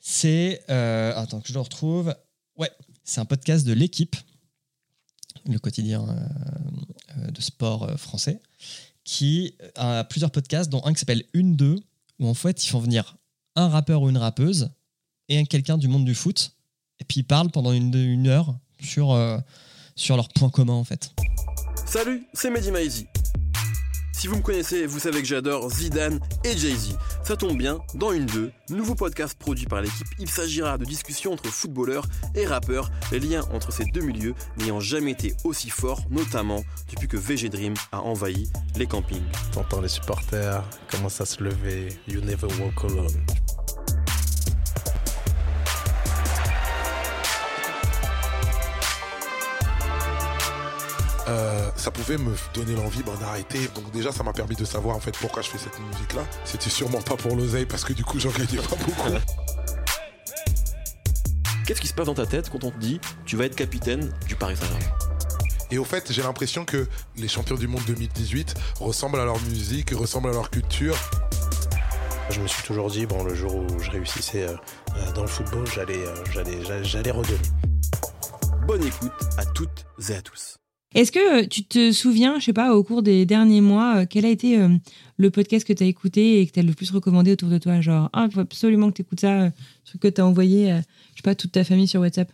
c'est attends que je le retrouve. Ouais, c'est un podcast de l'Équipe, le quotidien de sport français, qui a plusieurs podcasts, dont un qui s'appelle Une Deux, où en fait ils font venir un rappeur ou une rappeuse. et quelqu'un du monde du foot. Et puis ils parlent pendant une heure sur leurs points communs en fait. Salut, c'est Mehdi Maizi. Si vous me connaissez, vous savez que j'adore Zidane et Jay-Z. Ça tombe bien, dans Une Deux, nouveau podcast produit par l'équipe, il s'agira de discussions entre footballeurs et rappeurs, les liens entre ces deux milieux n'ayant jamais été aussi forts, notamment depuis que VG Dream a envahi les campings. T'entends les supporters, commencent à se lever, you never walk alone. Ça pouvait me donner l'envie d'arrêter. Donc déjà, ça m'a permis de savoir en fait pourquoi je fais cette musique-là. C'était sûrement pas pour l'oseille parce que du coup, j'en gagnais pas beaucoup. Qu'est-ce qui se passe dans ta tête quand on te dit tu vas être capitaine du Paris Saint-Germain ? Et au fait, j'ai l'impression que les champions du monde 2018 ressemblent à leur musique, ressemblent à leur culture. Je me suis toujours dit le jour où je réussissais dans le football, j'allais redonner. Bonne écoute à toutes et à tous. Est-ce que tu te souviens, je sais pas, au cours des derniers mois, quel a été le podcast que tu as écouté et que tu as le plus recommandé autour de toi ? Genre, il faut absolument que tu écoutes ça, le truc que tu as envoyé, je sais pas, toute ta famille sur WhatsApp.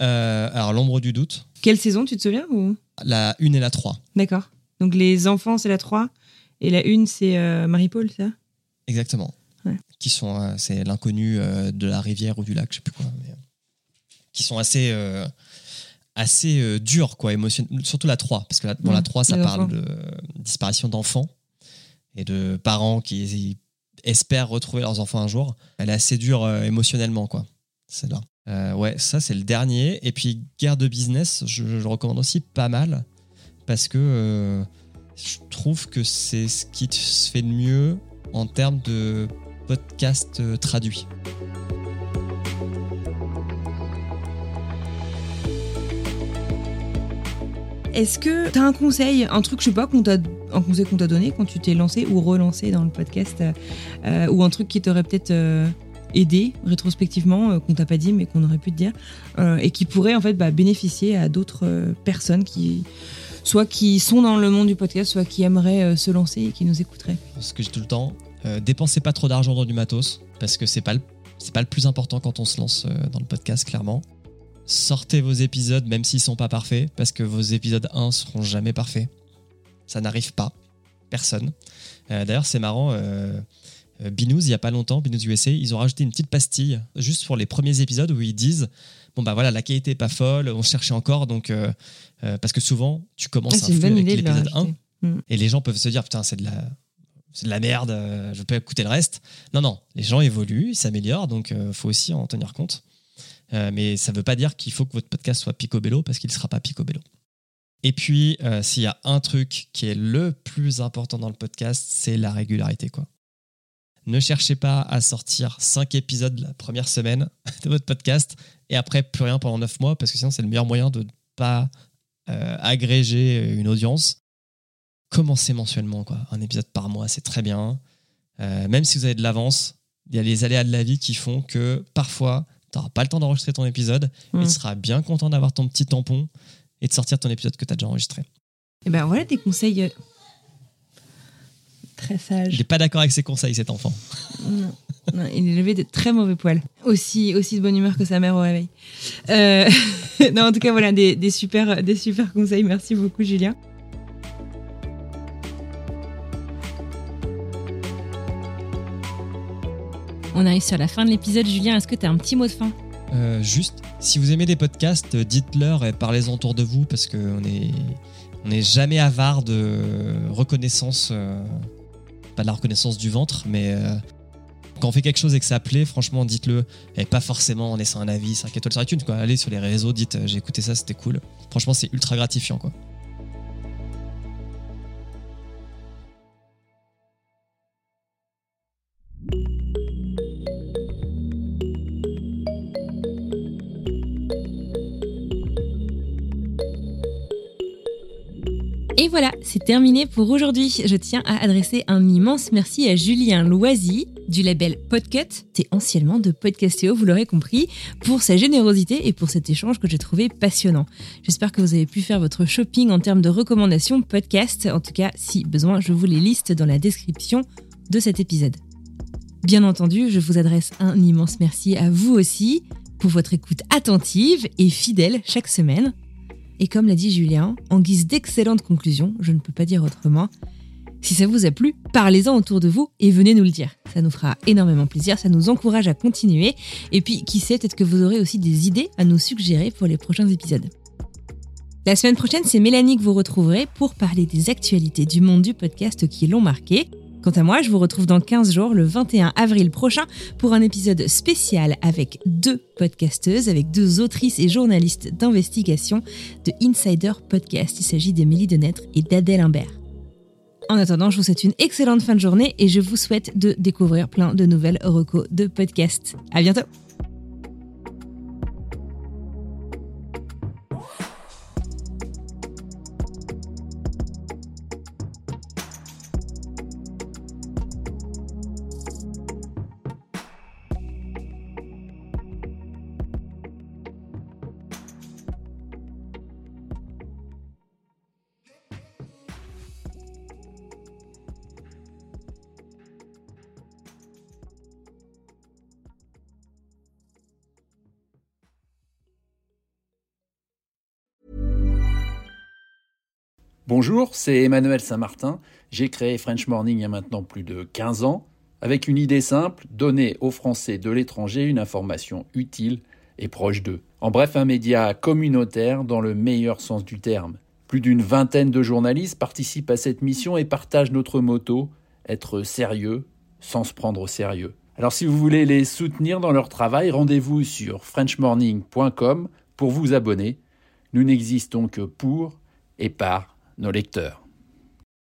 Alors, L'ombre du doute. Quelle saison, tu te souviens ou... La 1 et la 3. D'accord. Donc, les enfants, c'est la 3 et la 1, c'est Marie-Paul, c'est ça ? Exactement. Ouais. Qui sont, c'est l'inconnu de la rivière ou du lac, je sais plus quoi. Mais, qui sont assez... assez dur quoi, émotionnel, surtout la 3 parce que la 3 ça parle de disparition d'enfants et de parents qui espèrent retrouver leurs enfants un jour. Elle est assez dure émotionnellement quoi, celle-là. Ouais, ça c'est le dernier. Et puis Guerre de Business, je le recommande aussi pas mal parce que je trouve que c'est ce qui se fait de mieux en termes de podcast traduit. Est-ce que t'as un conseil, un truc, je sais pas, un conseil qu'on t'a donné quand tu t'es lancé ou relancé dans le podcast ou un truc qui t'aurait peut-être aidé rétrospectivement, qu'on t'a pas dit mais qu'on aurait pu te dire et qui pourrait en fait bénéficier à d'autres personnes qui soit qui sont dans le monde du podcast, soit qui aimeraient se lancer et qui nous écouteraient. Ce que j'ai tout le temps, dépensez pas trop d'argent dans du matos parce que c'est pas le plus important quand on se lance dans le podcast clairement. Sortez vos épisodes même s'ils sont pas parfaits parce que vos épisodes 1 seront jamais parfaits. Ça n'arrive pas. Personne. D'ailleurs, c'est marrant. Binous, il y a pas longtemps, Binous USA, ils ont rajouté une petite pastille juste pour les premiers épisodes où ils disent bon bah voilà, la qualité est pas folle, on cherchait encore donc parce que souvent tu commences un flux avec l'épisode 1 et les gens peuvent se dire putain, c'est de la merde, je peux écouter le reste. Non, les gens évoluent, ils s'améliorent donc faut aussi en tenir compte. Mais ça ne veut pas dire qu'il faut que votre podcast soit picobello parce qu'il ne sera pas picobello. Et puis, s'il y a un truc qui est le plus important dans le podcast, c'est la régularité, quoi. Ne cherchez pas à sortir 5 épisodes la première semaine de votre podcast et après plus rien pendant 9 mois parce que sinon c'est le meilleur moyen de ne pas agréger une audience. Commencez mensuellement, quoi. Un épisode par mois, c'est très bien. Même si vous avez de l'avance, il y a les aléas de la vie qui font que parfois... t'auras pas le temps d'enregistrer ton épisode et tu seras bien content d'avoir ton petit tampon et de sortir ton épisode que t'as déjà enregistré. Et ben voilà des conseils très sages. Il est pas d'accord avec ses conseils, cet enfant. Non, il est levé de très mauvais poils. Aussi de bonne humeur que sa mère au réveil. Non, en tout cas, voilà des super conseils. Merci beaucoup, Julien. On arrive sur la fin de l'épisode. Julien, est-ce que tu as un petit mot de fin ? Juste, si vous aimez des podcasts, dites-leur et parlez-en autour de vous parce qu'on n'est jamais avare de reconnaissance, pas de la reconnaissance du ventre, mais quand on fait quelque chose et que ça plaît, franchement, dites-le. Et pas forcément en laissant un avis 5 étoiles sur iTunes, quoi. Allez sur les réseaux, dites « j'ai écouté ça, c'était cool ». Franchement, c'est ultra gratifiant, quoi. Et voilà, c'est terminé pour aujourd'hui. Je tiens à adresser un immense merci à Julien Loisy du label Podcut, et anciennement de Podcastéo, vous l'aurez compris, pour sa générosité et pour cet échange que j'ai trouvé passionnant. J'espère que vous avez pu faire votre shopping en termes de recommandations podcast. En tout cas, si besoin, je vous les liste dans la description de cet épisode. Bien entendu, je vous adresse un immense merci à vous aussi pour votre écoute attentive et fidèle chaque semaine. Et comme l'a dit Julien, en guise d'excellente conclusion, je ne peux pas dire autrement, si ça vous a plu, parlez-en autour de vous et venez nous le dire. Ça nous fera énormément plaisir, ça nous encourage à continuer. Et puis, qui sait, peut-être que vous aurez aussi des idées à nous suggérer pour les prochains épisodes. La semaine prochaine, c'est Mélanie que vous retrouverez pour parler des actualités du monde du podcast qui l'ont marqué. Quant à moi, je vous retrouve dans 15 jours, le 21 avril prochain, pour un épisode spécial avec deux podcasteuses, avec deux autrices et journalistes d'investigation de Insider Podcast. Il s'agit d'Emily Denêtre et d'Adèle Imbert. En attendant, je vous souhaite une excellente fin de journée et je vous souhaite de découvrir plein de nouvelles recos de podcasts. À bientôt! Bonjour, c'est Emmanuel Saint-Martin. J'ai créé French Morning il y a maintenant plus de 15 ans avec une idée simple, donner aux Français de l'étranger une information utile et proche d'eux. En bref, un média communautaire dans le meilleur sens du terme. Plus d'une vingtaine de journalistes participent à cette mission et partagent notre motto, être sérieux sans se prendre au sérieux. Alors si vous voulez les soutenir dans leur travail, rendez-vous sur frenchmorning.com pour vous abonner. Nous n'existons que pour et par nos lecteurs.